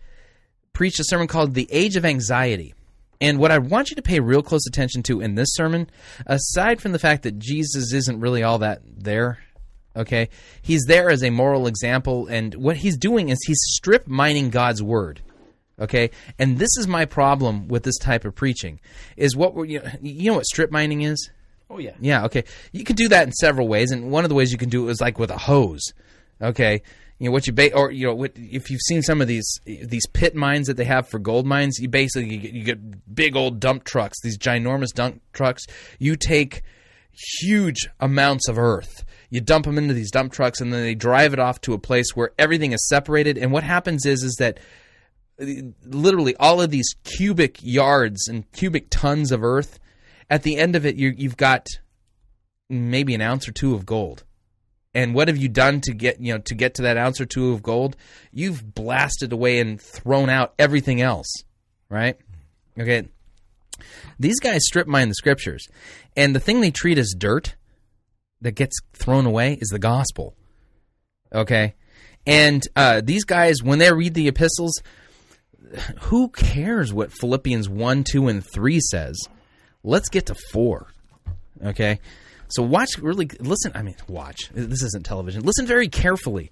preach a sermon called The Age of Anxiety. And what I want you to pay real close attention to in this sermon, aside from the fact that Jesus isn't really all that there, okay, he's there as a moral example, and what he's doing is he's strip-mining God's word, okay? And this is my problem with this type of preaching, is what what strip-mining is? Oh, yeah. Yeah, okay. You can do that in several ways, and one of the ways you can do it is like with a hose. Okay. You know, what you if you've seen some of these pit mines that they have for gold mines, you basically you get big old dump trucks, these ginormous dump trucks. You take huge amounts of earth. You dump them into these dump trucks, and then they drive it off to a place where everything is separated. And what happens is that literally all of these cubic yards and cubic tons of earth, at the end of it, you've got maybe an ounce or two of gold. And what have you done to get to that ounce or two of gold? You've blasted away and thrown out everything else, right? Okay. These guys strip mine the scriptures. And the thing they treat as dirt that gets thrown away is the gospel. Okay? And these guys, when they read the epistles, who cares what Philippians 1, 2, and 3 says? Let's get to 4. Okay? So watch. This isn't television. Listen very carefully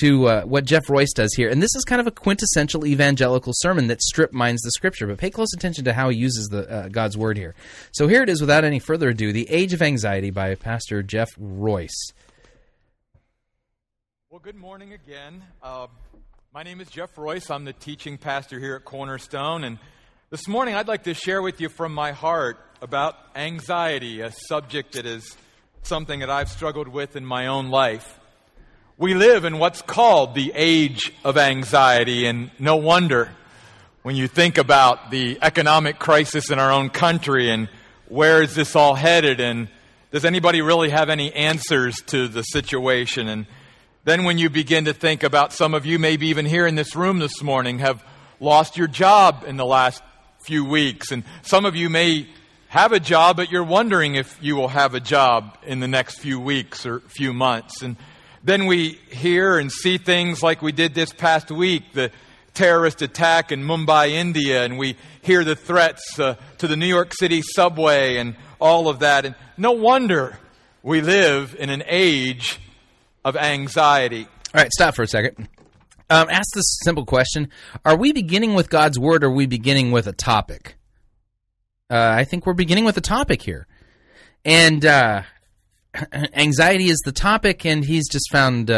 to what Jeff Royce does here. And this is kind of a quintessential evangelical sermon that strip mines the scripture. But pay close attention to how he uses God's word here. So here it is, without any further ado, The Age of Anxiety by Pastor Jeff Royce. Well, good morning again. My name is Jeff Royce. I'm the teaching pastor here at Cornerstone. And this morning I'd like to share with you from my heart about anxiety, a subject that is something that I've struggled with in my own life. We live in what's called the age of anxiety, and no wonder when you think about the economic crisis in our own country and where is this all headed, and does anybody really have any answers to the situation? And then when you begin to think about, some of you, maybe even here in this room this morning, have lost your job in the last few weeks, and some of you may have a job, but you're wondering if you will have a job in the next few weeks or few months. And then we hear and see things like we did this past week, the terrorist attack in Mumbai, India, and we hear the threats to the New York City subway and all of that. And no wonder we live in an age of anxiety. All right, stop for a second. Ask this simple question. Are we beginning with God's word, or are we beginning with a topic? I think we're beginning with a topic here. And anxiety is the topic, and he's just found,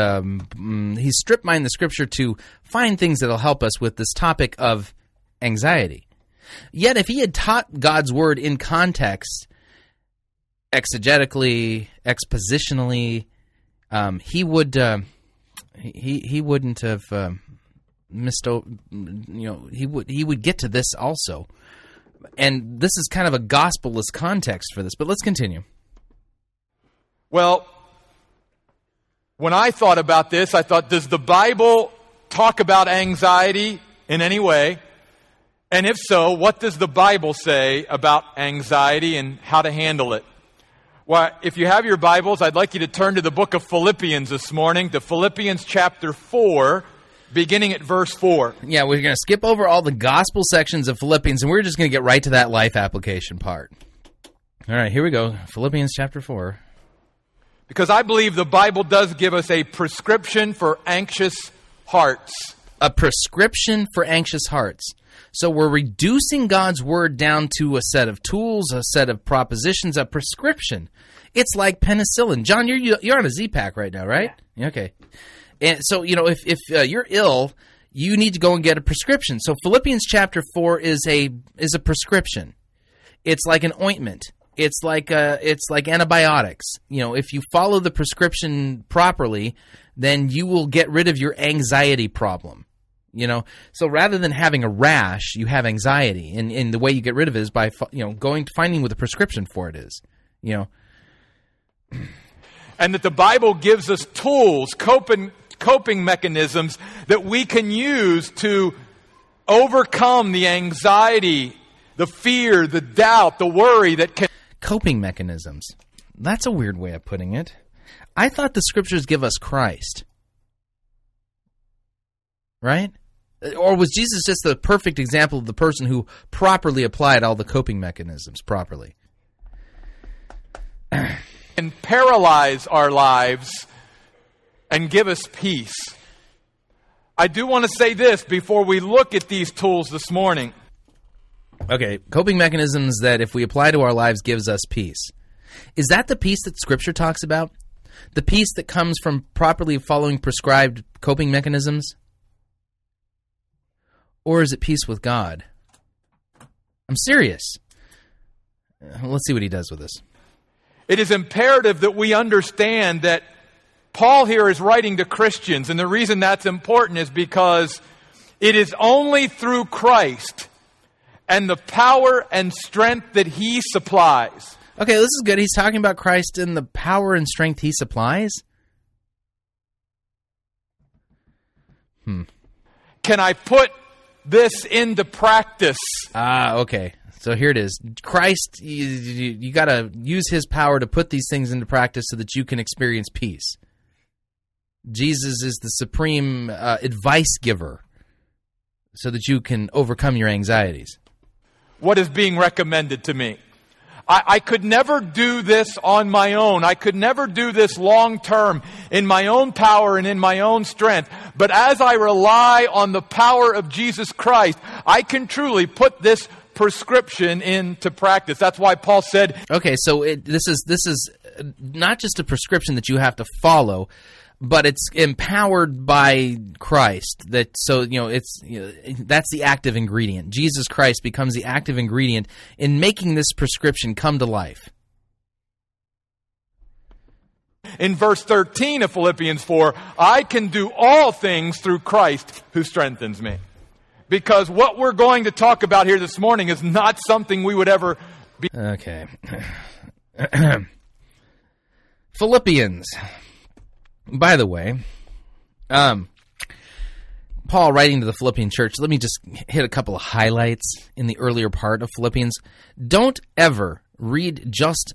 he's strip mined the scripture to find things that'll help us with this topic of anxiety. Yet if he had taught God's word in context, exegetically, expositionally, he wouldn't have missed. He would get to this also. And this is kind of a gospel-less context for this, but let's continue. Well, when I thought about this, I thought, does the Bible talk about anxiety in any way? And if so, what does the Bible say about anxiety and how to handle it? Well, if you have your Bibles, I'd like you to turn to the book of Philippians this morning, to Philippians chapter 4. Beginning at verse 4. Yeah, we're going to skip over all the gospel sections of Philippians, and we're just going to get right to that life application part. All right, here we go. Philippians chapter 4. Because I believe the Bible does give us a prescription for anxious hearts. A prescription for anxious hearts. So we're reducing God's word down to a set of tools, a set of propositions, a prescription. It's like penicillin. John, you're on a Z-Pack right now, right? Yeah. Okay. And so, you know, if you're ill, you need to go and get a prescription. So Philippians chapter 4 is a prescription. It's like an ointment. It's like antibiotics. You know, if you follow the prescription properly, then you will get rid of your anxiety problem. You know, so rather than having a rash, you have anxiety, and the way you get rid of it is by finding what the prescription for it is. You know, and that the Bible gives us tools, coping mechanisms that we can use to overcome the anxiety, the fear, the doubt, the worry that can... Coping mechanisms. That's a weird way of putting it. I thought the scriptures give us Christ. Right? Or was Jesus just the perfect example of the person who properly applied all the coping mechanisms properly? And paralyze our lives and give us peace. I do want to say this before we look at these tools this morning. Okay, coping mechanisms that if we apply to our lives gives us peace. Is that the peace that Scripture talks about? The peace that comes from properly following prescribed coping mechanisms? Or is it peace with God? I'm serious. Let's see what he does with this. It is imperative that we understand that Paul here is writing to Christians, and the reason that's important is because it is only through Christ and the power and strength that he supplies. Okay, this is good. He's talking about Christ and the power and strength he supplies? Can I put this into practice? Okay. So here it is. Christ, you got to use his power to put these things into practice so that you can experience peace. Jesus is the supreme advice giver so that you can overcome your anxieties. What is being recommended to me? I could never do this on my own. I could never do this long term in my own power and in my own strength. But as I rely on the power of Jesus Christ, I can truly put this prescription into practice. That's why Paul said... Okay, so this is not just a prescription that you have to follow, but it's empowered by Christ. That's the active ingredient. Jesus Christ becomes the active ingredient in making this prescription come to life. In verse 13 of Philippians 4, I can do all things through Christ who strengthens me. Because what we're going to talk about here this morning is not something we would ever be... Okay. Philippians... By the way, Paul writing to the Philippian church, let me just hit a couple of highlights in the earlier part of Philippians. Don't ever read just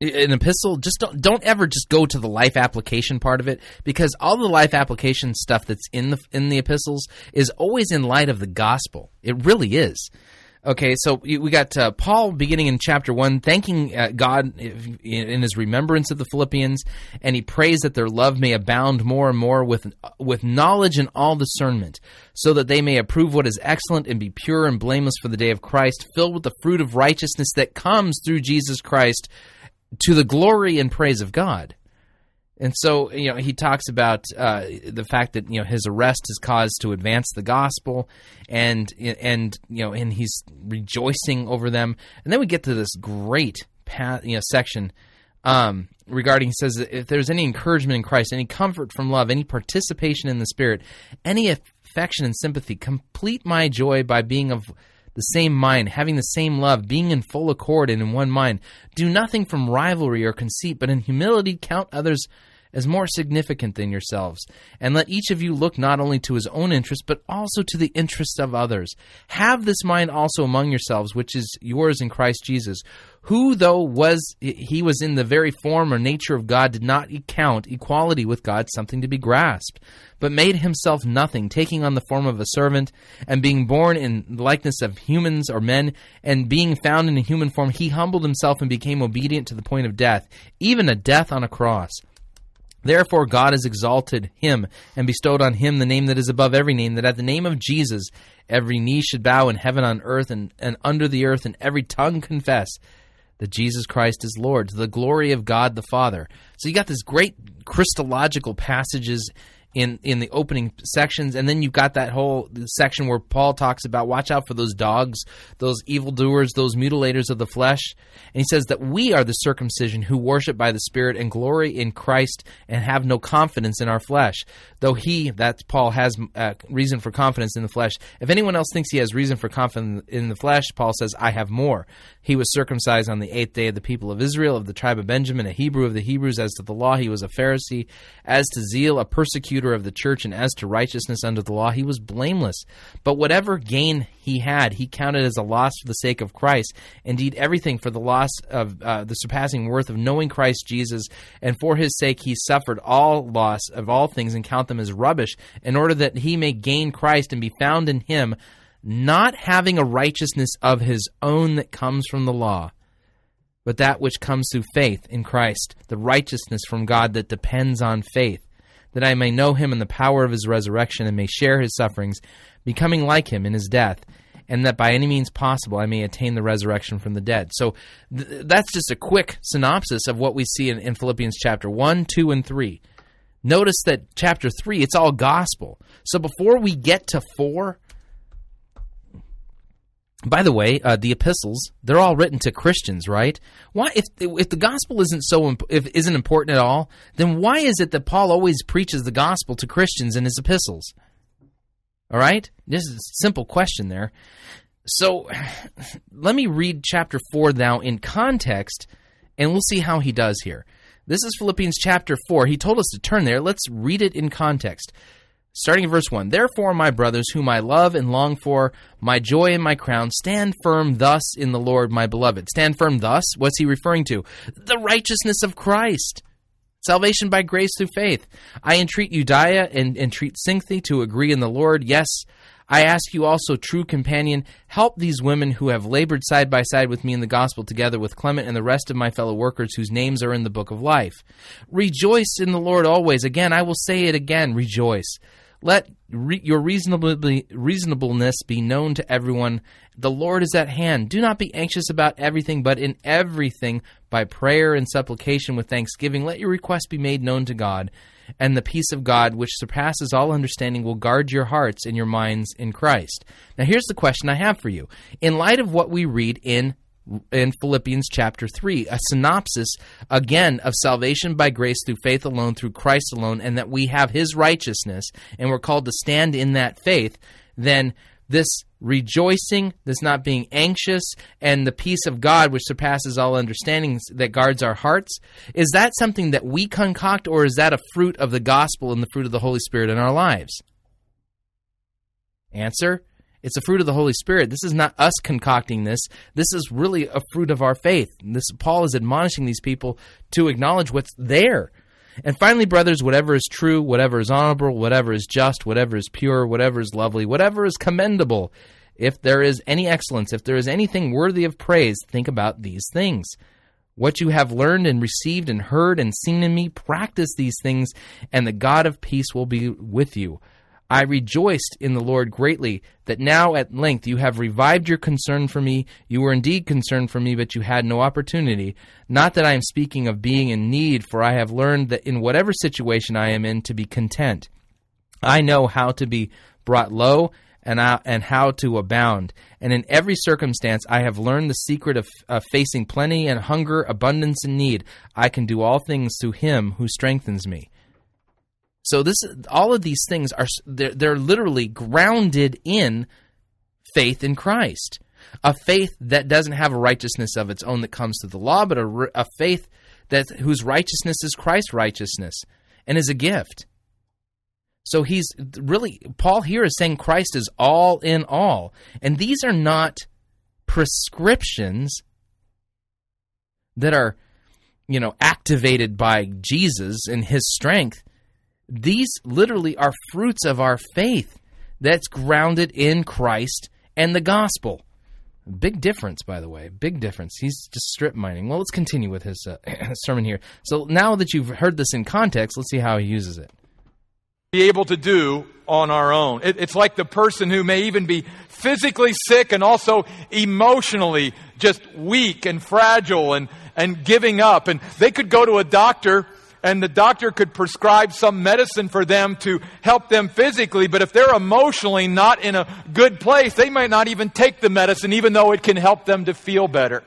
an epistle. Just don't ever just go to the life application part of it, because all the life application stuff that's in the epistles is always in light of the gospel. It really is. Okay, so we got Paul beginning in chapter 1, thanking God in his remembrance of the Philippians, and he prays that their love may abound more and more with knowledge and all discernment, so that they may approve what is excellent and be pure and blameless for the day of Christ, filled with the fruit of righteousness that comes through Jesus Christ to the glory and praise of God. And so, he talks about the fact that his arrest is cause to advance the gospel, and he's rejoicing over them. And then we get to this great section regarding, he says, if there's any encouragement in Christ, any comfort from love, any participation in the Spirit, any affection and sympathy, complete my joy by being of the same mind, having the same love, being in full accord and in one mind. Do nothing from rivalry or conceit, but in humility count others as more significant than yourselves. And let each of you look not only to his own interest, but also to the interests of others. Have this mind also among yourselves, which is yours in Christ Jesus, who, though he was in the very form or nature of God, did not count equality with God something to be grasped, but made himself nothing, taking on the form of a servant, and being born in the likeness of humans or men, and being found in a human form, he humbled himself and became obedient to the point of death, even a death on a cross. Therefore God has exalted him and bestowed on him the name that is above every name, that at the name of Jesus every knee should bow in heaven, on earth, and under the earth, and every tongue confess that Jesus Christ is Lord, to the glory of God the Father. So you got this great Christological passages in the opening sections, and then you've got that whole section where Paul talks about watch out for those dogs, those evildoers, those mutilators of the flesh. And he says that we are the circumcision who worship by the Spirit and glory in Christ and have no confidence in our flesh. Though he, that's Paul, has reason for confidence in the flesh. If anyone else thinks he has reason for confidence in the flesh, Paul says, I have more. He was circumcised on the 8th day of the people of Israel, of the tribe of Benjamin, a Hebrew of the Hebrews. As to the law, he was a Pharisee. As to zeal, a persecutor of the church, and as to righteousness under the law, he was blameless. But whatever gain he had, he counted as a loss for the sake of Christ. Indeed, everything for the loss of the surpassing worth of knowing Christ Jesus, and for his sake he suffered all loss of all things and count them as rubbish, in order that he may gain Christ and be found in him, not having a righteousness of his own that comes from the law, but that which comes through faith in Christ, the righteousness from God that depends on faith, that I may know him in the power of his resurrection and may share his sufferings, becoming like him in his death, and that by any means possible I may attain the resurrection from the dead. So that's just a quick synopsis of what we see in Philippians chapter 1, 2, and 3. Notice that chapter 3, it's all gospel. So before we get to 4, by the way, the epistles, they're all written to Christians, right? Why, if the gospel isn't isn't important at all, then why is it that Paul always preaches the gospel to Christians in his epistles? All right? This is a simple question there. So let me read chapter 4 now in context, and we'll see how he does here. This is Philippians chapter 4. He told us to turn there. Let's read it in context. Starting in verse 1, "Therefore, my brothers, whom I love and long for, my joy and my crown, stand firm thus in the Lord, my beloved." Stand firm thus? What's he referring to? The righteousness of Christ. Salvation by grace through faith. I entreat Euodia and entreat Syntyche to agree in the Lord. Yes, I ask you also, true companion, help these women who have labored side by side with me in the gospel, together with Clement and the rest of my fellow workers whose names are in the book of life. Rejoice in the Lord always. Again, I will say it again, rejoice. Let your reasonableness be known to everyone. The Lord is at hand. Do not be anxious about everything, but in everything, by prayer and supplication with thanksgiving, let your requests be made known to God. And the peace of God, which surpasses all understanding, will guard your hearts and your minds in Christ. Now, here's the question I have for you. In light of what we read in Philippians chapter 3, a synopsis, again, of salvation by grace through faith alone, through Christ alone, and that we have his righteousness, and we're called to stand in that faith, then this rejoicing, this not being anxious, and the peace of God, which surpasses all understanding, that guards our hearts, is that something that we concoct, or is that a fruit of the gospel and the fruit of the Holy Spirit in our lives? Answer: it's a fruit of the Holy Spirit. This is not us concocting this. This is really a fruit of our faith. And this, Paul is admonishing these people to acknowledge what's there. And finally, brothers, whatever is true, whatever is honorable, whatever is just, whatever is pure, whatever is lovely, whatever is commendable, if there is any excellence, if there is anything worthy of praise, think about these things. What you have learned and received and heard and seen in me, practice these things, and the God of peace will be with you. I rejoiced in the Lord greatly that now at length you have revived your concern for me. You were indeed concerned for me, but you had no opportunity. Not that I am speaking of being in need, for I have learned that in whatever situation I am in, to be content. I know how to be brought low and how to abound. And in every circumstance I have learned the secret of facing plenty and hunger, abundance and need. I can do all things through him who strengthens me. So all of these things they're literally grounded in faith in Christ, a faith that doesn't have a righteousness of its own that comes through the law, but a faith that whose righteousness is Christ's righteousness and is a gift. So Paul here is saying Christ is all in all, and these are not prescriptions that are, activated by Jesus and his strength. These literally are fruits of our faith that's grounded in Christ and the gospel. Big difference, by the way. Big difference. He's just strip mining. Well, let's continue with his sermon here. So now that you've heard this in context, let's see how he uses it. Be able to do on our own. It's like the person who may even be physically sick and also emotionally just weak and fragile and giving up. And they could go to a doctor, and the doctor could prescribe some medicine for them to help them physically, but if they're emotionally not in a good place, they might not even take the medicine, even though it can help them to feel better.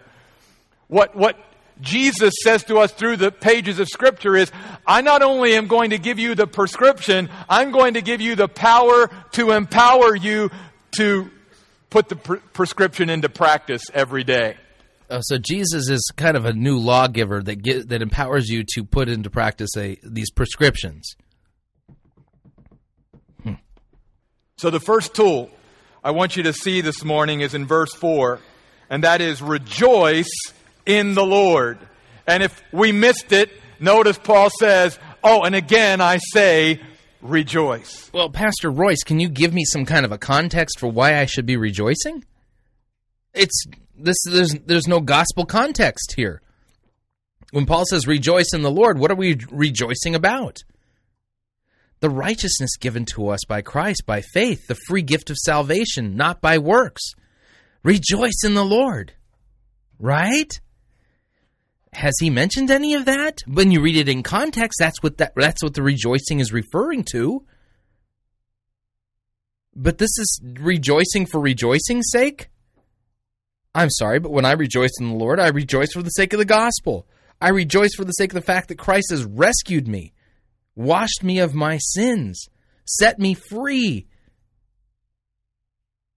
What Jesus says to us through the pages of Scripture is, I not only am going to give you the prescription, I'm going to give you the power to empower you to put the prescription into practice every day. So Jesus is kind of a new lawgiver that empowers you to put into practice these prescriptions. So the first tool I want you to see this morning is in verse 4, and that is rejoice in the Lord. And if we missed it, notice Paul says, and again I say rejoice. Well, Pastor Royce, can you give me some kind of a context for why I should be rejoicing? There's no gospel context here. When Paul says rejoice in the Lord, what are we rejoicing about? The righteousness given to us by Christ, by faith, the free gift of salvation, not by works. Rejoice in the Lord. Right? Has he mentioned any of that? When you read it in context, that's what the rejoicing is referring to. But this is rejoicing for rejoicing's sake? I'm sorry, but when I rejoice in the Lord, I rejoice for the sake of the gospel. I rejoice for the sake of the fact that Christ has rescued me, washed me of my sins, set me free,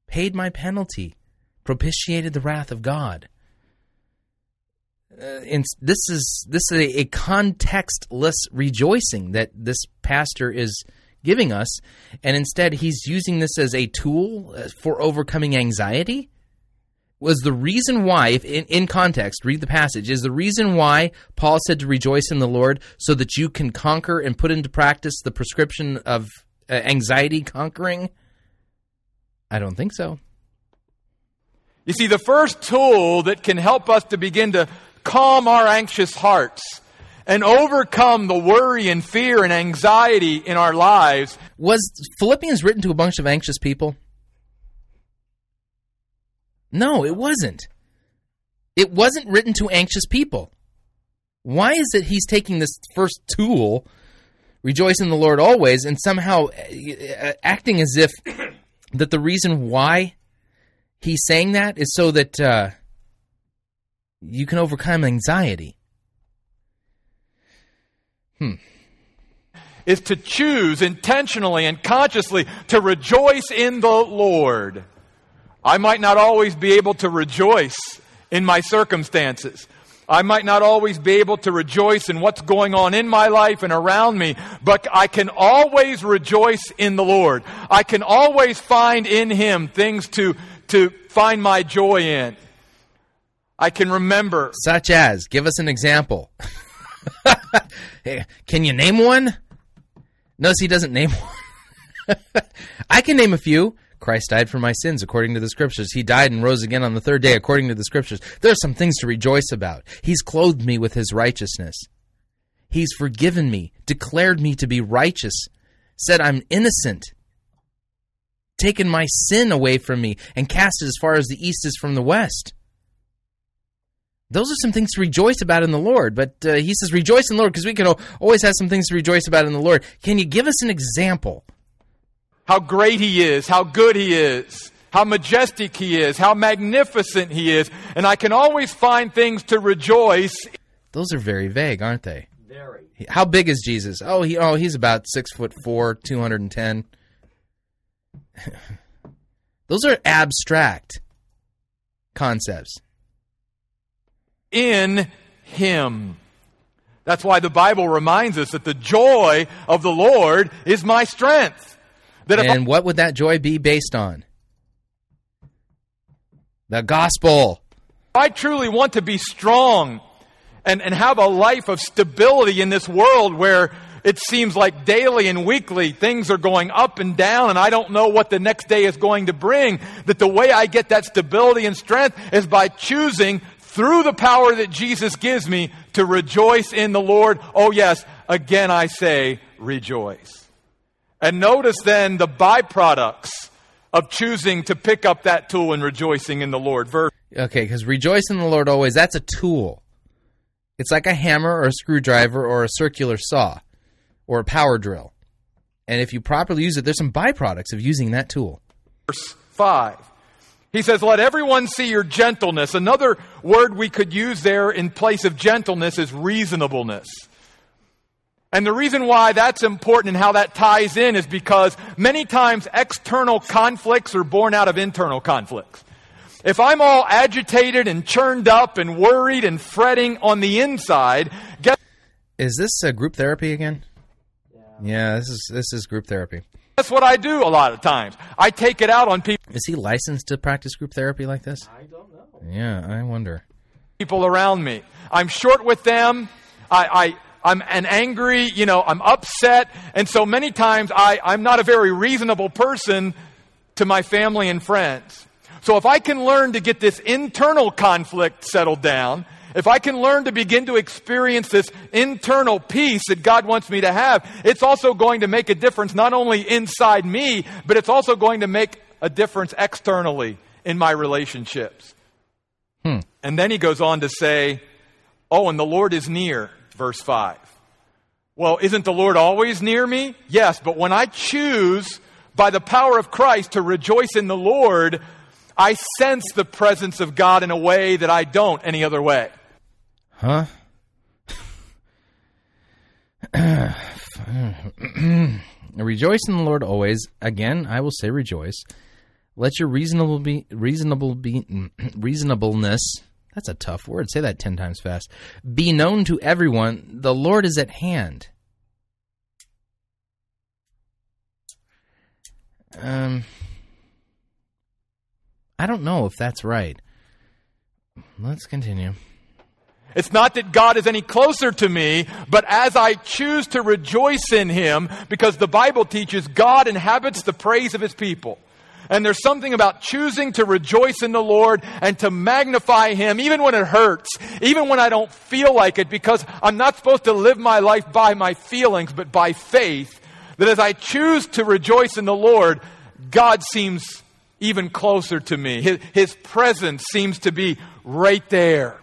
paid my penalty, propitiated the wrath of God. And this is a contextless rejoicing that this pastor is giving us, and instead he's using this as a tool for overcoming anxiety. Was the reason why, if in context, read the passage, is the reason why Paul said to rejoice in the Lord so that you can conquer and put into practice the prescription of anxiety conquering? I don't think so. You see, the first tool that can help us to begin to calm our anxious hearts and overcome the worry and fear and anxiety in our lives. Was Philippians written to a bunch of anxious people? No, it wasn't. It wasn't written to anxious people. Why is it he's taking this first tool, rejoice in the Lord always, and somehow acting as if that the reason why he's saying that is so that you can overcome anxiety? Is to choose intentionally and consciously to rejoice in the Lord. I might not always be able to rejoice in my circumstances. I might not always be able to rejoice in what's going on in my life and around me, but I can always rejoice in the Lord. I can always find in Him things to find my joy in. I can remember. Such as, give us an example. Can you name one? Notice he doesn't name one. I can name a few. Christ died for my sins according to the Scriptures. He died and rose again on the third day according to the Scriptures. There are some things to rejoice about. He's clothed me with His righteousness. He's forgiven me, declared me to be righteous, said I'm innocent, taken my sin away from me, and cast it as far as the east is from the west. Those are some things to rejoice about in the Lord. But he says rejoice in the Lord because we can always have some things to rejoice about in the Lord. Can you give us an example? How great He is, how good He is, how majestic He is, how magnificent He is. And I can always find things to rejoice. Those are very vague, aren't they? Very. How big is Jesus? Oh, he's about 6'4", 210. Those are abstract concepts. In Him. That's why the Bible reminds us that the joy of the Lord is my strength. And what would that joy be based on? The gospel. I truly want to be strong and have a life of stability in this world where it seems like daily and weekly things are going up and down and I don't know what the next day is going to bring, that the way I get that stability and strength is by choosing through the power that Jesus gives me to rejoice in the Lord. Oh yes, again I say rejoice. And notice then the byproducts of choosing to pick up that tool and rejoicing in the Lord. Okay, because rejoice in the Lord always, that's a tool. It's like a hammer or a screwdriver or a circular saw or a power drill. And if you properly use it, there's some byproducts of using that tool. Verse 5. He says, let everyone see your gentleness. Another word we could use there in place of gentleness is reasonableness. And the reason why that's important and how that ties in is because many times external conflicts are born out of internal conflicts. If I'm all agitated and churned up and worried and fretting on the inside, is this group therapy again? Yeah, this is group therapy. That's what I do a lot of times. I take it out on people. Is he licensed to practice group therapy like this? I don't know. Yeah, I wonder. People around me. I'm short with them. I'm angry, I'm upset. And so many times I'm not a very reasonable person to my family and friends. So if I can learn to get this internal conflict settled down, if I can learn to begin to experience this internal peace that God wants me to have, it's also going to make a difference not only inside me, but it's also going to make a difference externally in my relationships. And then he goes on to say, oh, and the Lord is near, verse 5. Well, isn't the Lord always near me? Yes, but when I choose by the power of Christ to rejoice in the Lord, I sense the presence of God in a way that I don't any other way. Huh? Rejoice in the Lord always. Again, I will say rejoice. Let your reasonableness, that's a tough word, say that 10 times fast, be known to everyone. The Lord is at hand. I don't know if that's right. Let's continue. It's not that God is any closer to me, but as I choose to rejoice in him, because the Bible teaches God inhabits the praise of his people. And there's something about choosing to rejoice in the Lord and to magnify him, even when it hurts, even when I don't feel like it, because I'm not supposed to live my life by my feelings, but by faith, that as I choose to rejoice in the Lord, God seems even closer to me. His presence seems to be right there.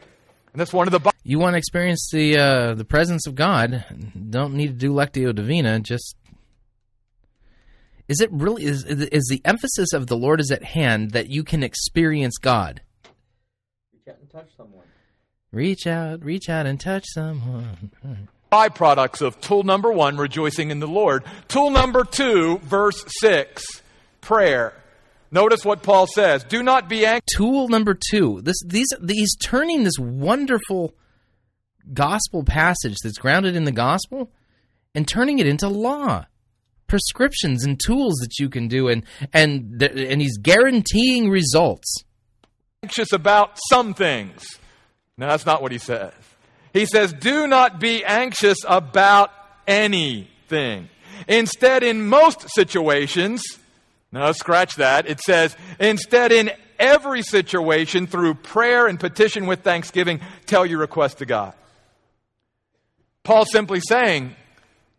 And that's one of the... You want to experience the presence of God, don't need to do Lectio Divina, just... Is it really is the emphasis of the Lord is at hand that you can experience God? Reach out and touch someone. Reach out and touch someone. Byproducts of tool number 1, rejoicing in the Lord. Tool number 2, verse 6, prayer. Notice what Paul says. Do not be anxious. Tool number 2. He's turning this wonderful gospel passage that's grounded in the gospel and turning it into law. Prescriptions and tools that you can do, and he's guaranteeing results. Anxious about some things. No, that's not what he says. He says, do not be anxious about anything. Instead, in most situations, no, scratch that. It says, instead, in every situation, through prayer and petition with thanksgiving, tell your request to God. Paul's simply saying,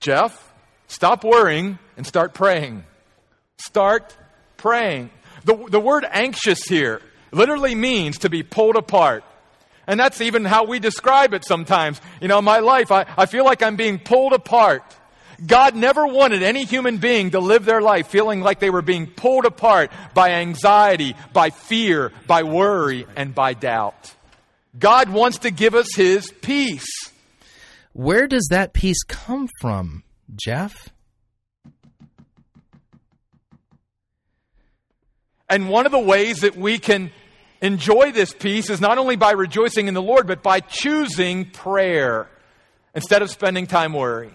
Jeff, stop worrying. And start praying. Start praying. The word anxious here literally means to be pulled apart. And that's even how we describe it sometimes. You know, my life, I feel like I'm being pulled apart. God never wanted any human being to live their life feeling like they were being pulled apart by anxiety, by fear, by worry, and by doubt. God wants to give us his peace. Where does that peace come from, Jeff? And one of the ways that we can enjoy this peace is not only by rejoicing in the Lord, but by choosing prayer instead of spending time worrying.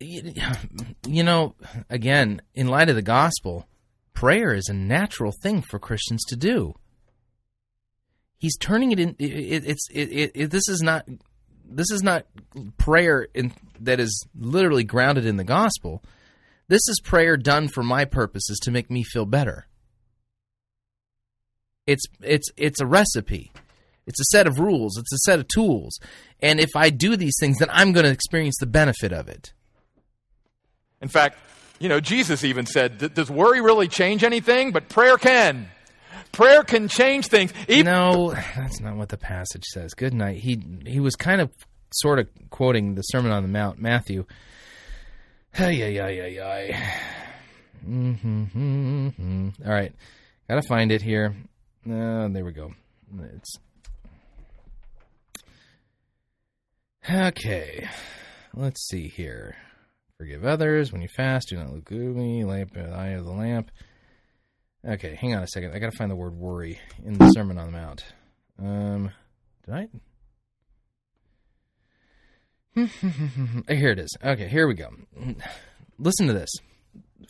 You know, again, in light of the gospel, prayer is a natural thing for Christians to do. He's turning it in. This is not prayer that is literally grounded in the gospel. This is prayer done for my purposes to make me feel better. It's a recipe. It's a set of rules. It's a set of tools. And if I do these things, then I'm going to experience the benefit of it. In fact, you know, Jesus even said, does worry really change anything? But prayer can. Prayer can change things. No, that's not what the passage says. Good night. He was kind of sort of quoting the Sermon on the Mount, Matthew. All right. Got to find it here. There we go. It's okay. Let's see here. Forgive others when you fast. Do not look gloomy. Lamp in the eye of the lamp. Okay, hang on a second. I got to find the word worry in the Sermon on the Mount. Here it is. Okay, here we go. Listen to this.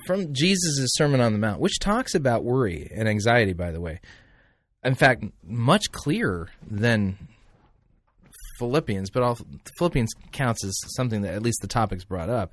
From Jesus' Sermon on the Mount, which talks about worry and anxiety, by the way. In fact, much clearer than Philippians, but Philippians counts as something that at least the topic's brought up.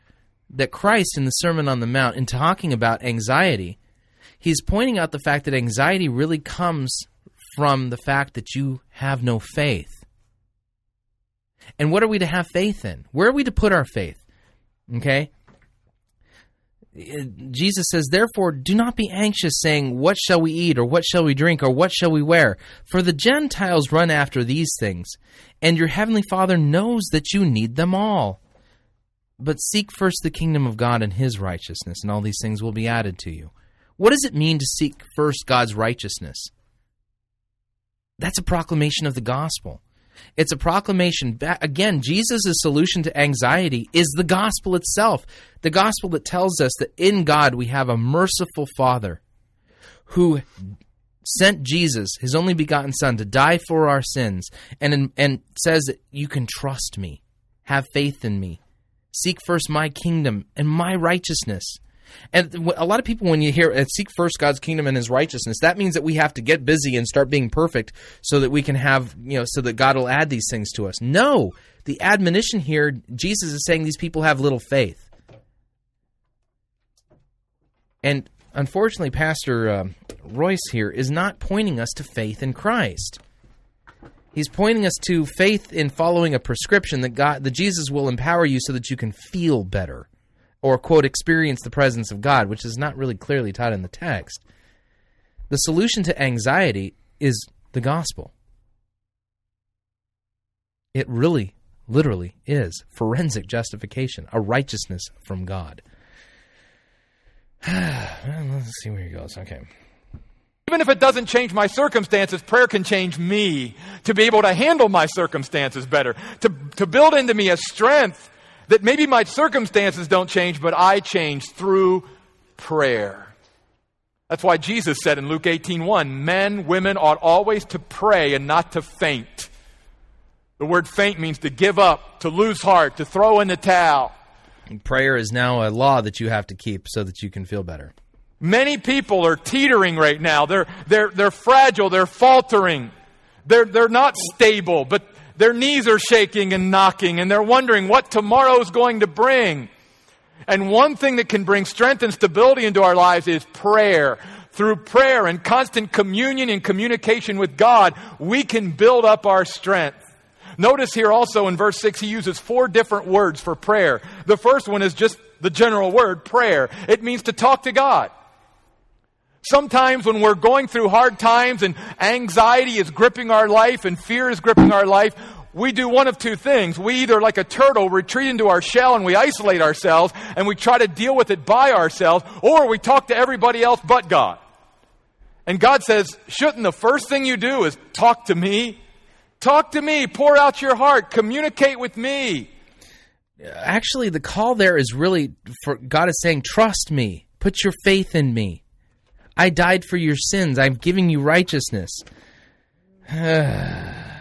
that Christ in the Sermon on the Mount, in talking about anxiety, he's pointing out the fact that anxiety really comes from the fact that you have no faith. And what are we to have faith in? Where are we to put our faith? Okay? Jesus says, therefore, do not be anxious, saying, what shall we eat, or what shall we drink, or what shall we wear? For the Gentiles run after these things, and your heavenly Father knows that you need them all. But seek first the kingdom of God and his righteousness, and all these things will be added to you. What does it mean to seek first God's righteousness? That's a proclamation of the gospel. It's a proclamation. Again, Jesus' solution to anxiety is the gospel itself, the gospel that tells us that in God we have a merciful Father who sent Jesus, his only begotten Son, to die for our sins, and says that you can trust me, have faith in me, seek first my kingdom and my righteousness. And a lot of people, when you hear seek first God's kingdom and his righteousness, that means that we have to get busy and start being perfect so that we can have, so that God will add these things to us. No, the admonition here, Jesus is saying these people have little faith. And unfortunately, Pastor Royce here is not pointing us to faith in Christ. He's pointing us to faith in following a prescription that Jesus will empower you so that you can feel better. Or, quote, experience the presence of God, which is not really clearly taught in the text. The solution to anxiety is the gospel. It really, literally is forensic justification, a righteousness from God. Let's see where he goes. Okay. Even if it doesn't change my circumstances, prayer can change me to be able to handle my circumstances better, to build into me a strength that maybe my circumstances don't change, but I change through prayer. That's why Jesus said in Luke 18:1, men, women ought always to pray and not to faint. The word faint means to give up, to lose heart, to throw in the towel. And prayer is now a law that you have to keep so that you can feel better. Many people are teetering right now. They're fragile, they're faltering. They're not stable, but their knees are shaking and knocking, and they're wondering what tomorrow's going to bring. And one thing that can bring strength and stability into our lives is prayer. Through prayer and constant communion and communication with God, we can build up our strength. Notice here also in verse 6, he uses 4 different words for prayer. The first one is just the general word, prayer. It means to talk to God. Sometimes when we're going through hard times and anxiety is gripping our life and fear is gripping our life, we do one of two things. We either, like a turtle, retreat into our shell and we isolate ourselves and we try to deal with it by ourselves, or we talk to everybody else but God. And God says, shouldn't the first thing you do is talk to me? Talk to me, pour out your heart, communicate with me. Actually, the call there is really, for God is saying, trust me, put your faith in me. I died for your sins. I'm giving you righteousness. Yeah,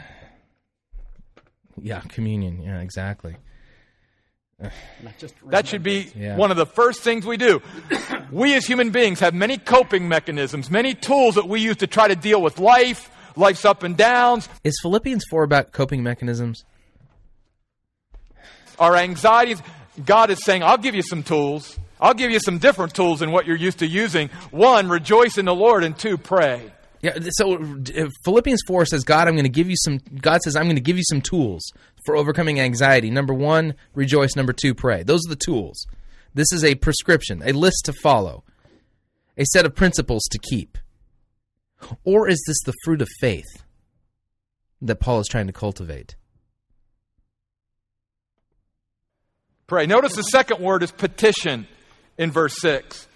communion. Yeah, exactly. That should be one of the first things we do. We as human beings have many coping mechanisms, many tools that we use to try to deal with life, life's up and downs. Is Philippians 4 about coping mechanisms? Our anxieties. God is saying, I'll give you some tools. I'll give you some different tools than what you're used to using. 1, rejoice in the Lord, and 2, pray. Yeah. So Philippians 4 says, God says, I'm going to give you some tools for overcoming anxiety. Number 1, rejoice. Number 2, pray. Those are the tools. This is a prescription, a list to follow, a set of principles to keep. Or is this the fruit of faith that Paul is trying to cultivate? Pray. Notice the second word is petition. In verse 6,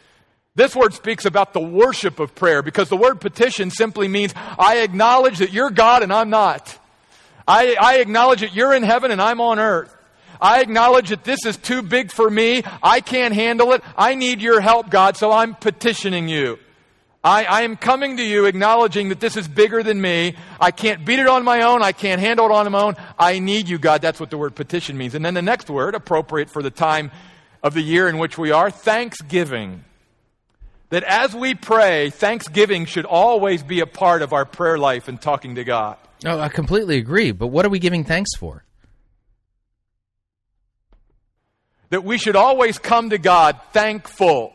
This word speaks about the worship of prayer, because the word petition simply means I acknowledge that you're God and I'm not. I acknowledge that you're in heaven and I'm on earth. I acknowledge that this is too big for me. I can't handle it. I need your help, God, so I'm petitioning you. I am coming to you acknowledging that this is bigger than me. I can't beat it on my own. I can't handle it on my own. I need you, God. That's what the word petition means. And then the next word, appropriate for the time of the year in which we are, thanksgiving. That as we pray, thanksgiving should always be a part of our prayer life and talking to God. Oh, I completely agree. But what are we giving thanks for? That we should always come to God thankful.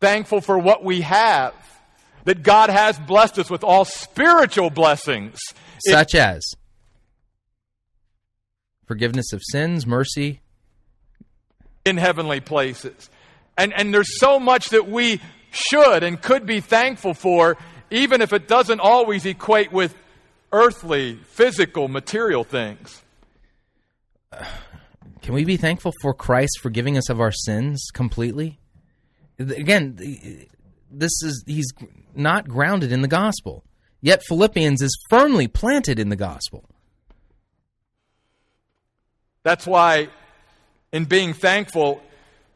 Thankful for what we have. That God has blessed us with all spiritual blessings. Such as forgiveness of sins, mercy. In heavenly places. And there's so much that we should and could be thankful for, even if it doesn't always equate with earthly, physical, material things. Can we be thankful for Christ forgiving us of our sins completely? Again, he's not grounded in the gospel. Yet Philippians is firmly planted in the gospel. That's why in being thankful,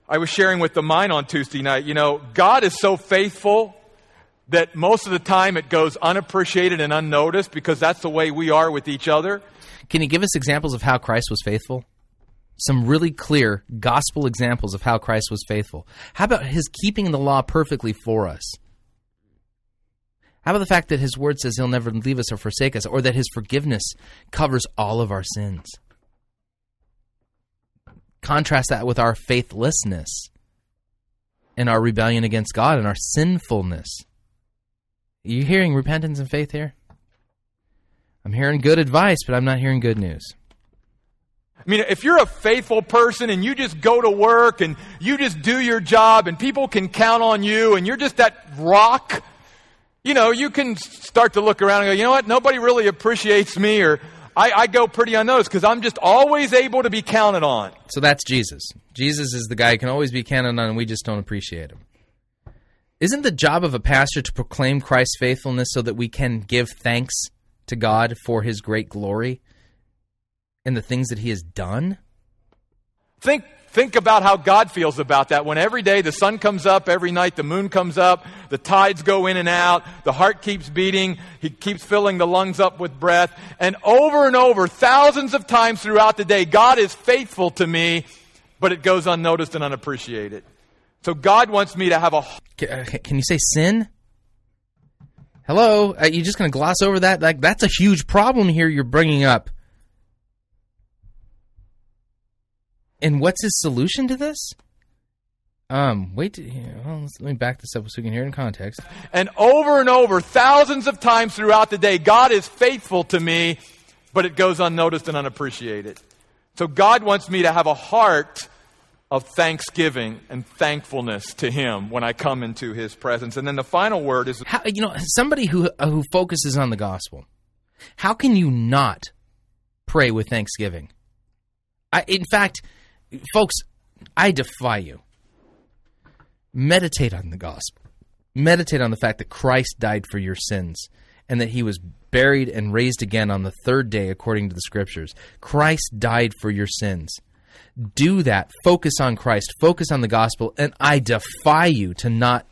I was sharing with the mine on Tuesday night, God is so faithful that most of the time it goes unappreciated and unnoticed because that's the way we are with each other. Can you give us examples of how Christ was faithful? Some really clear gospel examples of how Christ was faithful. How about his keeping the law perfectly for us? How about the fact that his word says he'll never leave us or forsake us, or that his forgiveness covers all of our sins? Contrast that with our faithlessness and our rebellion against God and our sinfulness. Are you hearing repentance and faith here? I'm hearing good advice, but I'm not hearing good news. If you're a faithful person and you just go to work and you just do your job and people can count on you and you're just that rock, you can start to look around and go, you know what, nobody really appreciates me, or I go pretty unnoticed because I'm just always able to be counted on. So that's Jesus. Jesus is the guy who can always be counted on, and we just don't appreciate him. Isn't the job of a pastor to proclaim Christ's faithfulness so that we can give thanks to God for his great glory and the things that he has done? Think about how God feels about that. When every day the sun comes up, every night the moon comes up, the tides go in and out, the heart keeps beating, he keeps filling the lungs up with breath. And over, thousands of times throughout the day, God is faithful to me, but it goes unnoticed and unappreciated. So God wants me to have a... Can you say sin? Hello? Are you just going to gloss over that? Like, that's a huge problem here you're bringing up. And what's his solution to this? Let me back this up so we can hear it in context. And over, thousands of times throughout the day, God is faithful to me, but it goes unnoticed and unappreciated. So God wants me to have a heart of thanksgiving and thankfulness to him when I come into his presence. And then the final word is... somebody who focuses on the gospel, how can you not pray with thanksgiving? Folks, I defy you. Meditate on the gospel. Meditate on the fact that Christ died for your sins and that he was buried and raised again on the third day according to the Scriptures. Christ died for your sins. Do that. Focus on Christ. Focus on the gospel. And I defy you to not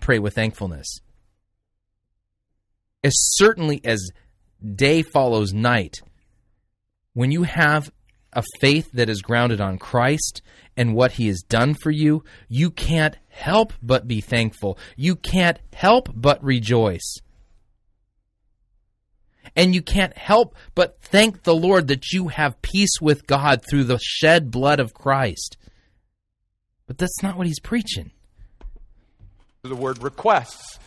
pray with thankfulness. As certainly as day follows night, when you have a faith that is grounded on Christ and what he has done for you, you can't help but be thankful. You can't help but rejoice. And you can't help but thank the Lord that you have peace with God through the shed blood of Christ. But that's not what he's preaching. The word requests,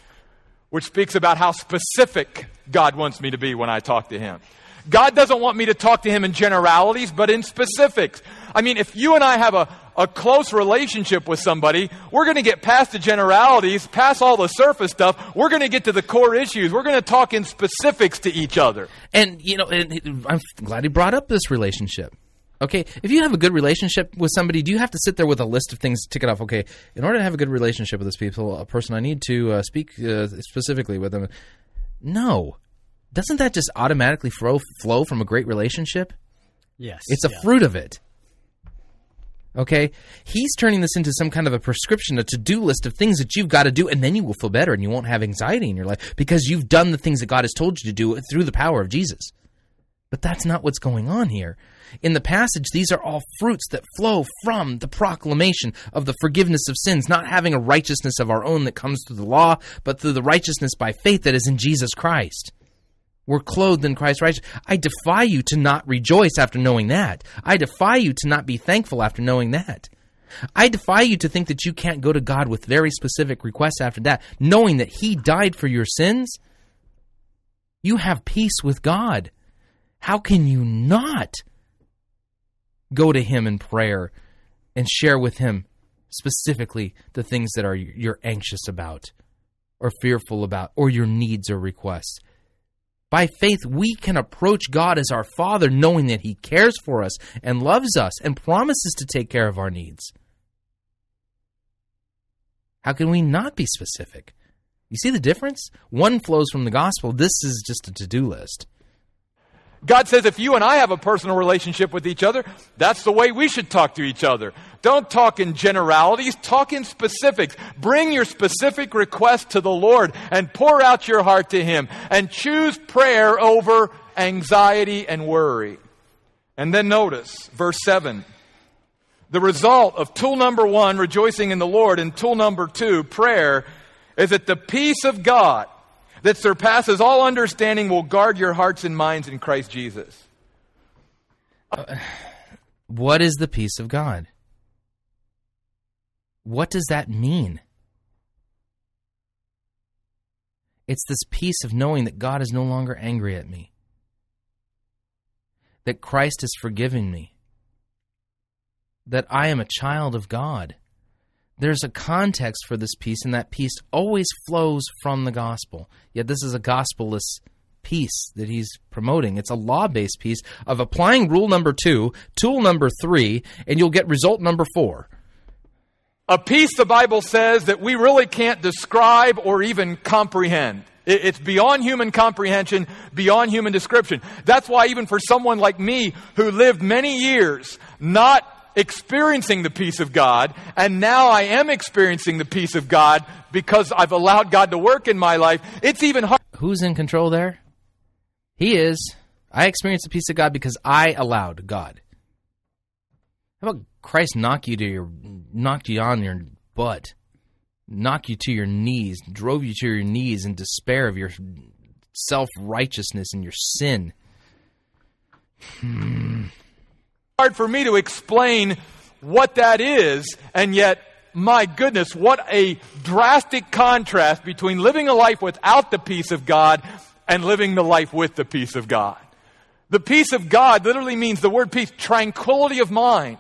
which speaks about how specific God wants me to be when I talk to him. God doesn't want me to talk to him in generalities, but in specifics. If you and I have a close relationship with somebody, we're going to get past the generalities, past all the surface stuff. We're going to get to the core issues. We're going to talk in specifics to each other. And I'm glad he brought up this relationship. Okay, if you have a good relationship with somebody, do you have to sit there with a list of things to tick it off? Okay, in order to have a good relationship with this person, I need to speak specifically with them. No. Doesn't that just automatically flow from a great relationship? Yes. It's a fruit of it. Okay? He's turning this into some kind of a prescription, a to-do list of things that you've got to do, and then you will feel better and you won't have anxiety in your life because you've done the things that God has told you to do through the power of Jesus. But that's not what's going on here. In the passage, these are all fruits that flow from the proclamation of the forgiveness of sins, not having a righteousness of our own that comes through the law, but through the righteousness by faith that is in Jesus Christ. We're clothed in Christ's righteousness. I defy you to not rejoice after knowing that. I defy you to not be thankful after knowing that. I defy you to think that you can't go to God with very specific requests after that, knowing that He died for your sins. You have peace with God. How can you not go to Him in prayer and share with Him specifically the things that you're anxious about or fearful about or your needs or requests? By faith, we can approach God as our Father, knowing that He cares for us and loves us and promises to take care of our needs. How can we not be specific? You see the difference? One flows from the gospel. This is just a to-do list. God says if you and I have a personal relationship with each other, that's the way we should talk to each other. Don't talk in generalities, talk in specifics. Bring your specific request to the Lord and pour out your heart to Him and choose prayer over anxiety and worry. And then notice verse 7. The result of tool number 1, rejoicing in the Lord, and tool number 2, prayer, is that the peace of God that surpasses all understanding will guard your hearts and minds in Christ Jesus. What is the peace of God? What does that mean? It's this peace of knowing that God is no longer angry at me, that Christ has forgiven me, that I am a child of God. There's a context for this peace, and that peace always flows from the gospel. Yet this is a gospel-less peace that he's promoting. It's a law-based piece of applying rule number 2, tool number 3, and you'll get result number 4. A peace, the Bible says, that we really can't describe or even comprehend. It's beyond human comprehension, beyond human description. That's why even for someone like me who lived many years not experiencing the peace of God, and now I am experiencing the peace of God because I've allowed God to work in my life, it's even hard. Who's in control there? He is. I experienced the peace of God because I allowed God. How about Christ knocked you to your knees, drove you to your knees in despair of your self-righteousness and your sin? Hard for me to explain what that is, and yet, my goodness, what a drastic contrast between living a life without the peace of God and living the life with the peace of God. The peace of God literally means, the word peace, tranquility of mind.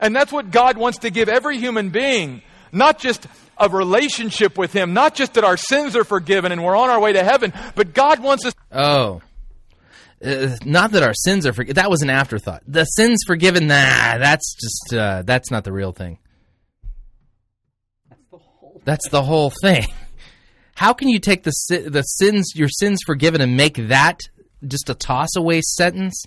And that's what God wants to give every human being, not just a relationship with Him, not just that our sins are forgiven and we're on our way to heaven, but God wants us... not that our sins are forgiven. That was an afterthought. The sins forgiven, that's not the real thing. That's the whole thing. How can you take your sins forgiven and make that just a toss-away sentence?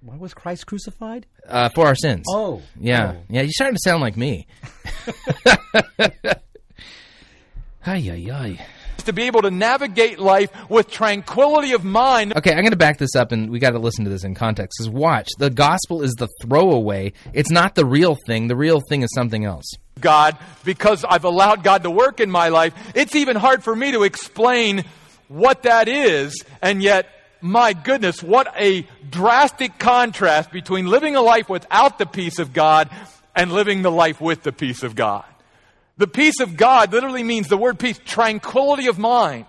Why was Christ crucified? For our sins. Oh. Yeah. Oh. Yeah, you're starting to sound like me. Ay. To be able to navigate life with tranquility of mind. Okay, I'm going to back this up, and we got to listen to this in context. Because watch, the gospel is the throwaway. It's not the real thing. The real thing is something else. God, because I've allowed God to work in my life, it's even hard for me to explain what that is, and yet, my goodness, what a drastic contrast between living a life without the peace of God and living the life with the peace of God. The peace of God literally means, the word peace, tranquility of mind.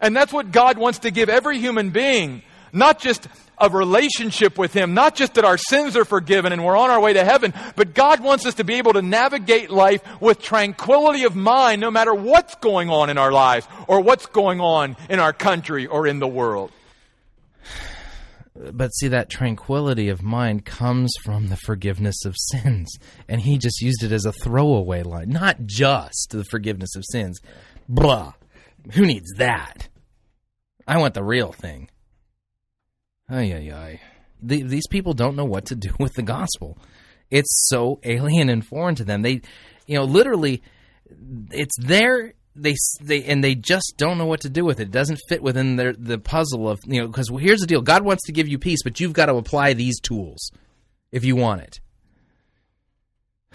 And that's what God wants to give every human being, not just a relationship with Him, not just that our sins are forgiven and we're on our way to heaven, but God wants us to be able to navigate life with tranquility of mind no matter what's going on in our lives or what's going on in our country or in the world. But see, that tranquility of mind comes from the forgiveness of sins. And he just used it as a throwaway line. Not just the forgiveness of sins. Blah. Who needs that? I want the real thing. Ay, ay, ay. These people don't know what to do with the gospel. It's so alien and foreign to them. They, you know, literally, it's there. They just don't know what to do with it. It doesn't fit within the puzzle of, you know, because here's the deal. God wants to give you peace, but you've got to apply these tools if you want it.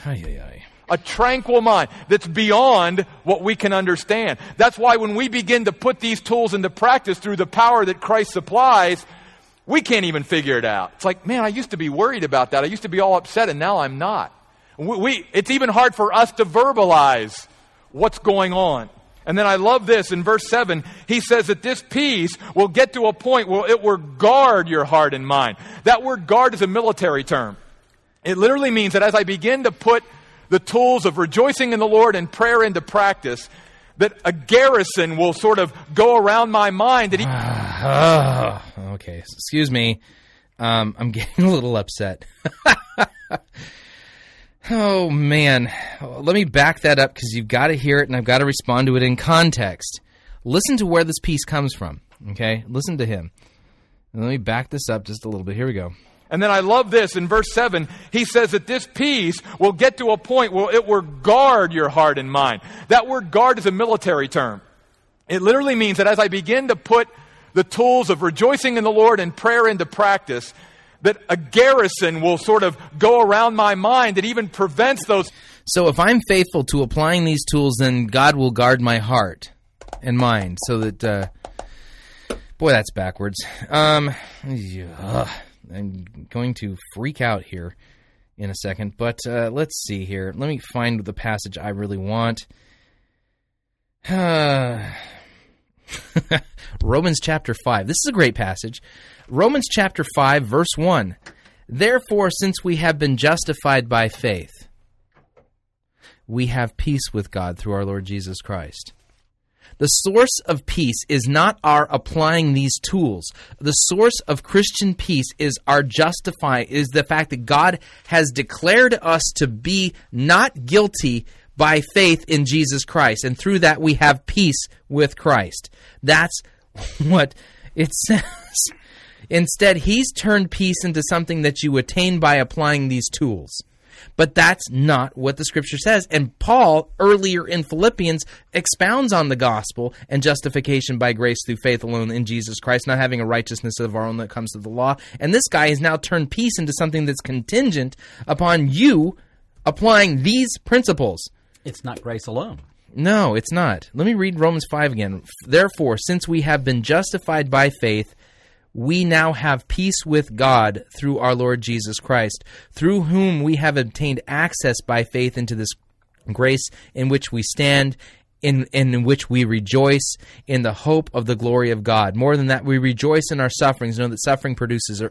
Ay, ay, ay. A tranquil mind that's beyond what we can understand. That's why when we begin to put these tools into practice through the power that Christ supplies, we can't even figure it out. It's like, man, I used to be worried about that. I used to be all upset, and now I'm not. It's even hard for us to verbalize what's going on. And then I love this in verse 7. He says that this peace will get to a point where it will guard your heart and mind. That word guard is a military term. It literally means that as I begin to put the tools of rejoicing in the Lord and prayer into practice, that a garrison will sort of go around my mind. That okay, excuse me. I'm getting a little upset. Oh, man. Let me back that up because you've got to hear it and I've got to respond to it in context. Listen to where this piece comes from, okay? Listen to him. And let me back this up just a little bit. Here we go. And then I love this in verse 7. He says that this peace will get to a point where it will guard your heart and mind. That word guard is a military term. It literally means that as I begin to put the tools of rejoicing in the Lord and prayer into practice, that a garrison will sort of go around my mind that even prevents those. So if I'm faithful to applying these tools, then God will guard my heart and mind so that, boy, that's backwards. I'm going to freak out here in a second, but let's see here. Let me find the passage I really want. Romans chapter 5. This is a great passage. Romans chapter 5, verse 1. Therefore, since we have been justified by faith, we have peace with God through our Lord Jesus Christ. The source of peace is not our applying these tools. The source of Christian peace is the fact that God has declared us to be not guilty by faith in Jesus Christ, and through that we have peace with Christ. That's what it says. Instead, he's turned peace into something that you attain by applying these tools. But that's not what the Scripture says. And Paul, earlier in Philippians, expounds on the gospel and justification by grace through faith alone in Jesus Christ, not having a righteousness of our own that comes to the law. And this guy has now turned peace into something that's contingent upon you applying these principles. It's not grace alone. No, it's not. Let me read Romans 5 again. Therefore, since we have been justified by faith, we now have peace with God through our Lord Jesus Christ, through whom we have obtained access by faith into this grace in which we stand, in which we rejoice in the hope of the glory of God. More than that, we rejoice in our sufferings, know that suffering produces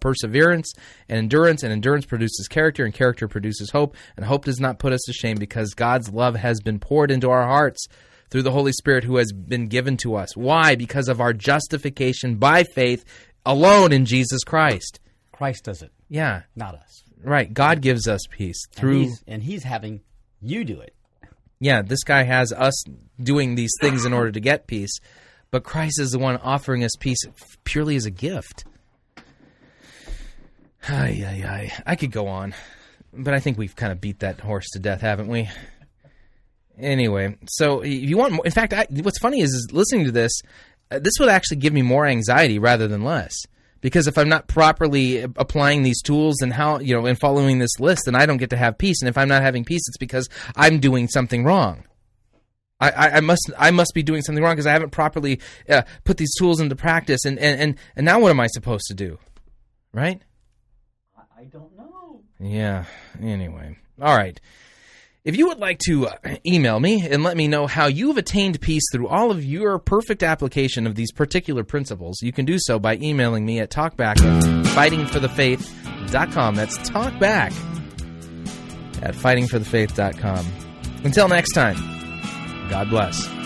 perseverance and endurance produces character, and character produces hope, and hope does not put us to shame because God's love has been poured into our hearts through the Holy Spirit who has been given to us. Why? Because of our justification by faith alone in Jesus Christ. Christ does it. Yeah. Not us. Right. God gives us peace through... And he's having you do it. Yeah, this guy has us doing these things in order to get peace, but Christ is the one offering us peace purely as a gift. Ay, ay, ay. I could go on, but I think we've kind of beat that horse to death, haven't we? Anyway, so if you want more, in fact, what's funny is listening to this, this would actually give me more anxiety rather than less, because if I'm not properly applying these tools and how, you know, and following this list, then I don't get to have peace. And if I'm not having peace, it's because I'm doing something wrong. I must be doing something wrong because I haven't properly put these tools into practice. And now what am I supposed to do? Right? I don't know. Yeah. Anyway. All right. If you would like to email me and let me know how you've attained peace through all of your perfect application of these particular principles, you can do so by emailing me at talkback@fightingforthefaith.com. That's talkback@fightingforthefaith.com. Until next time, God bless.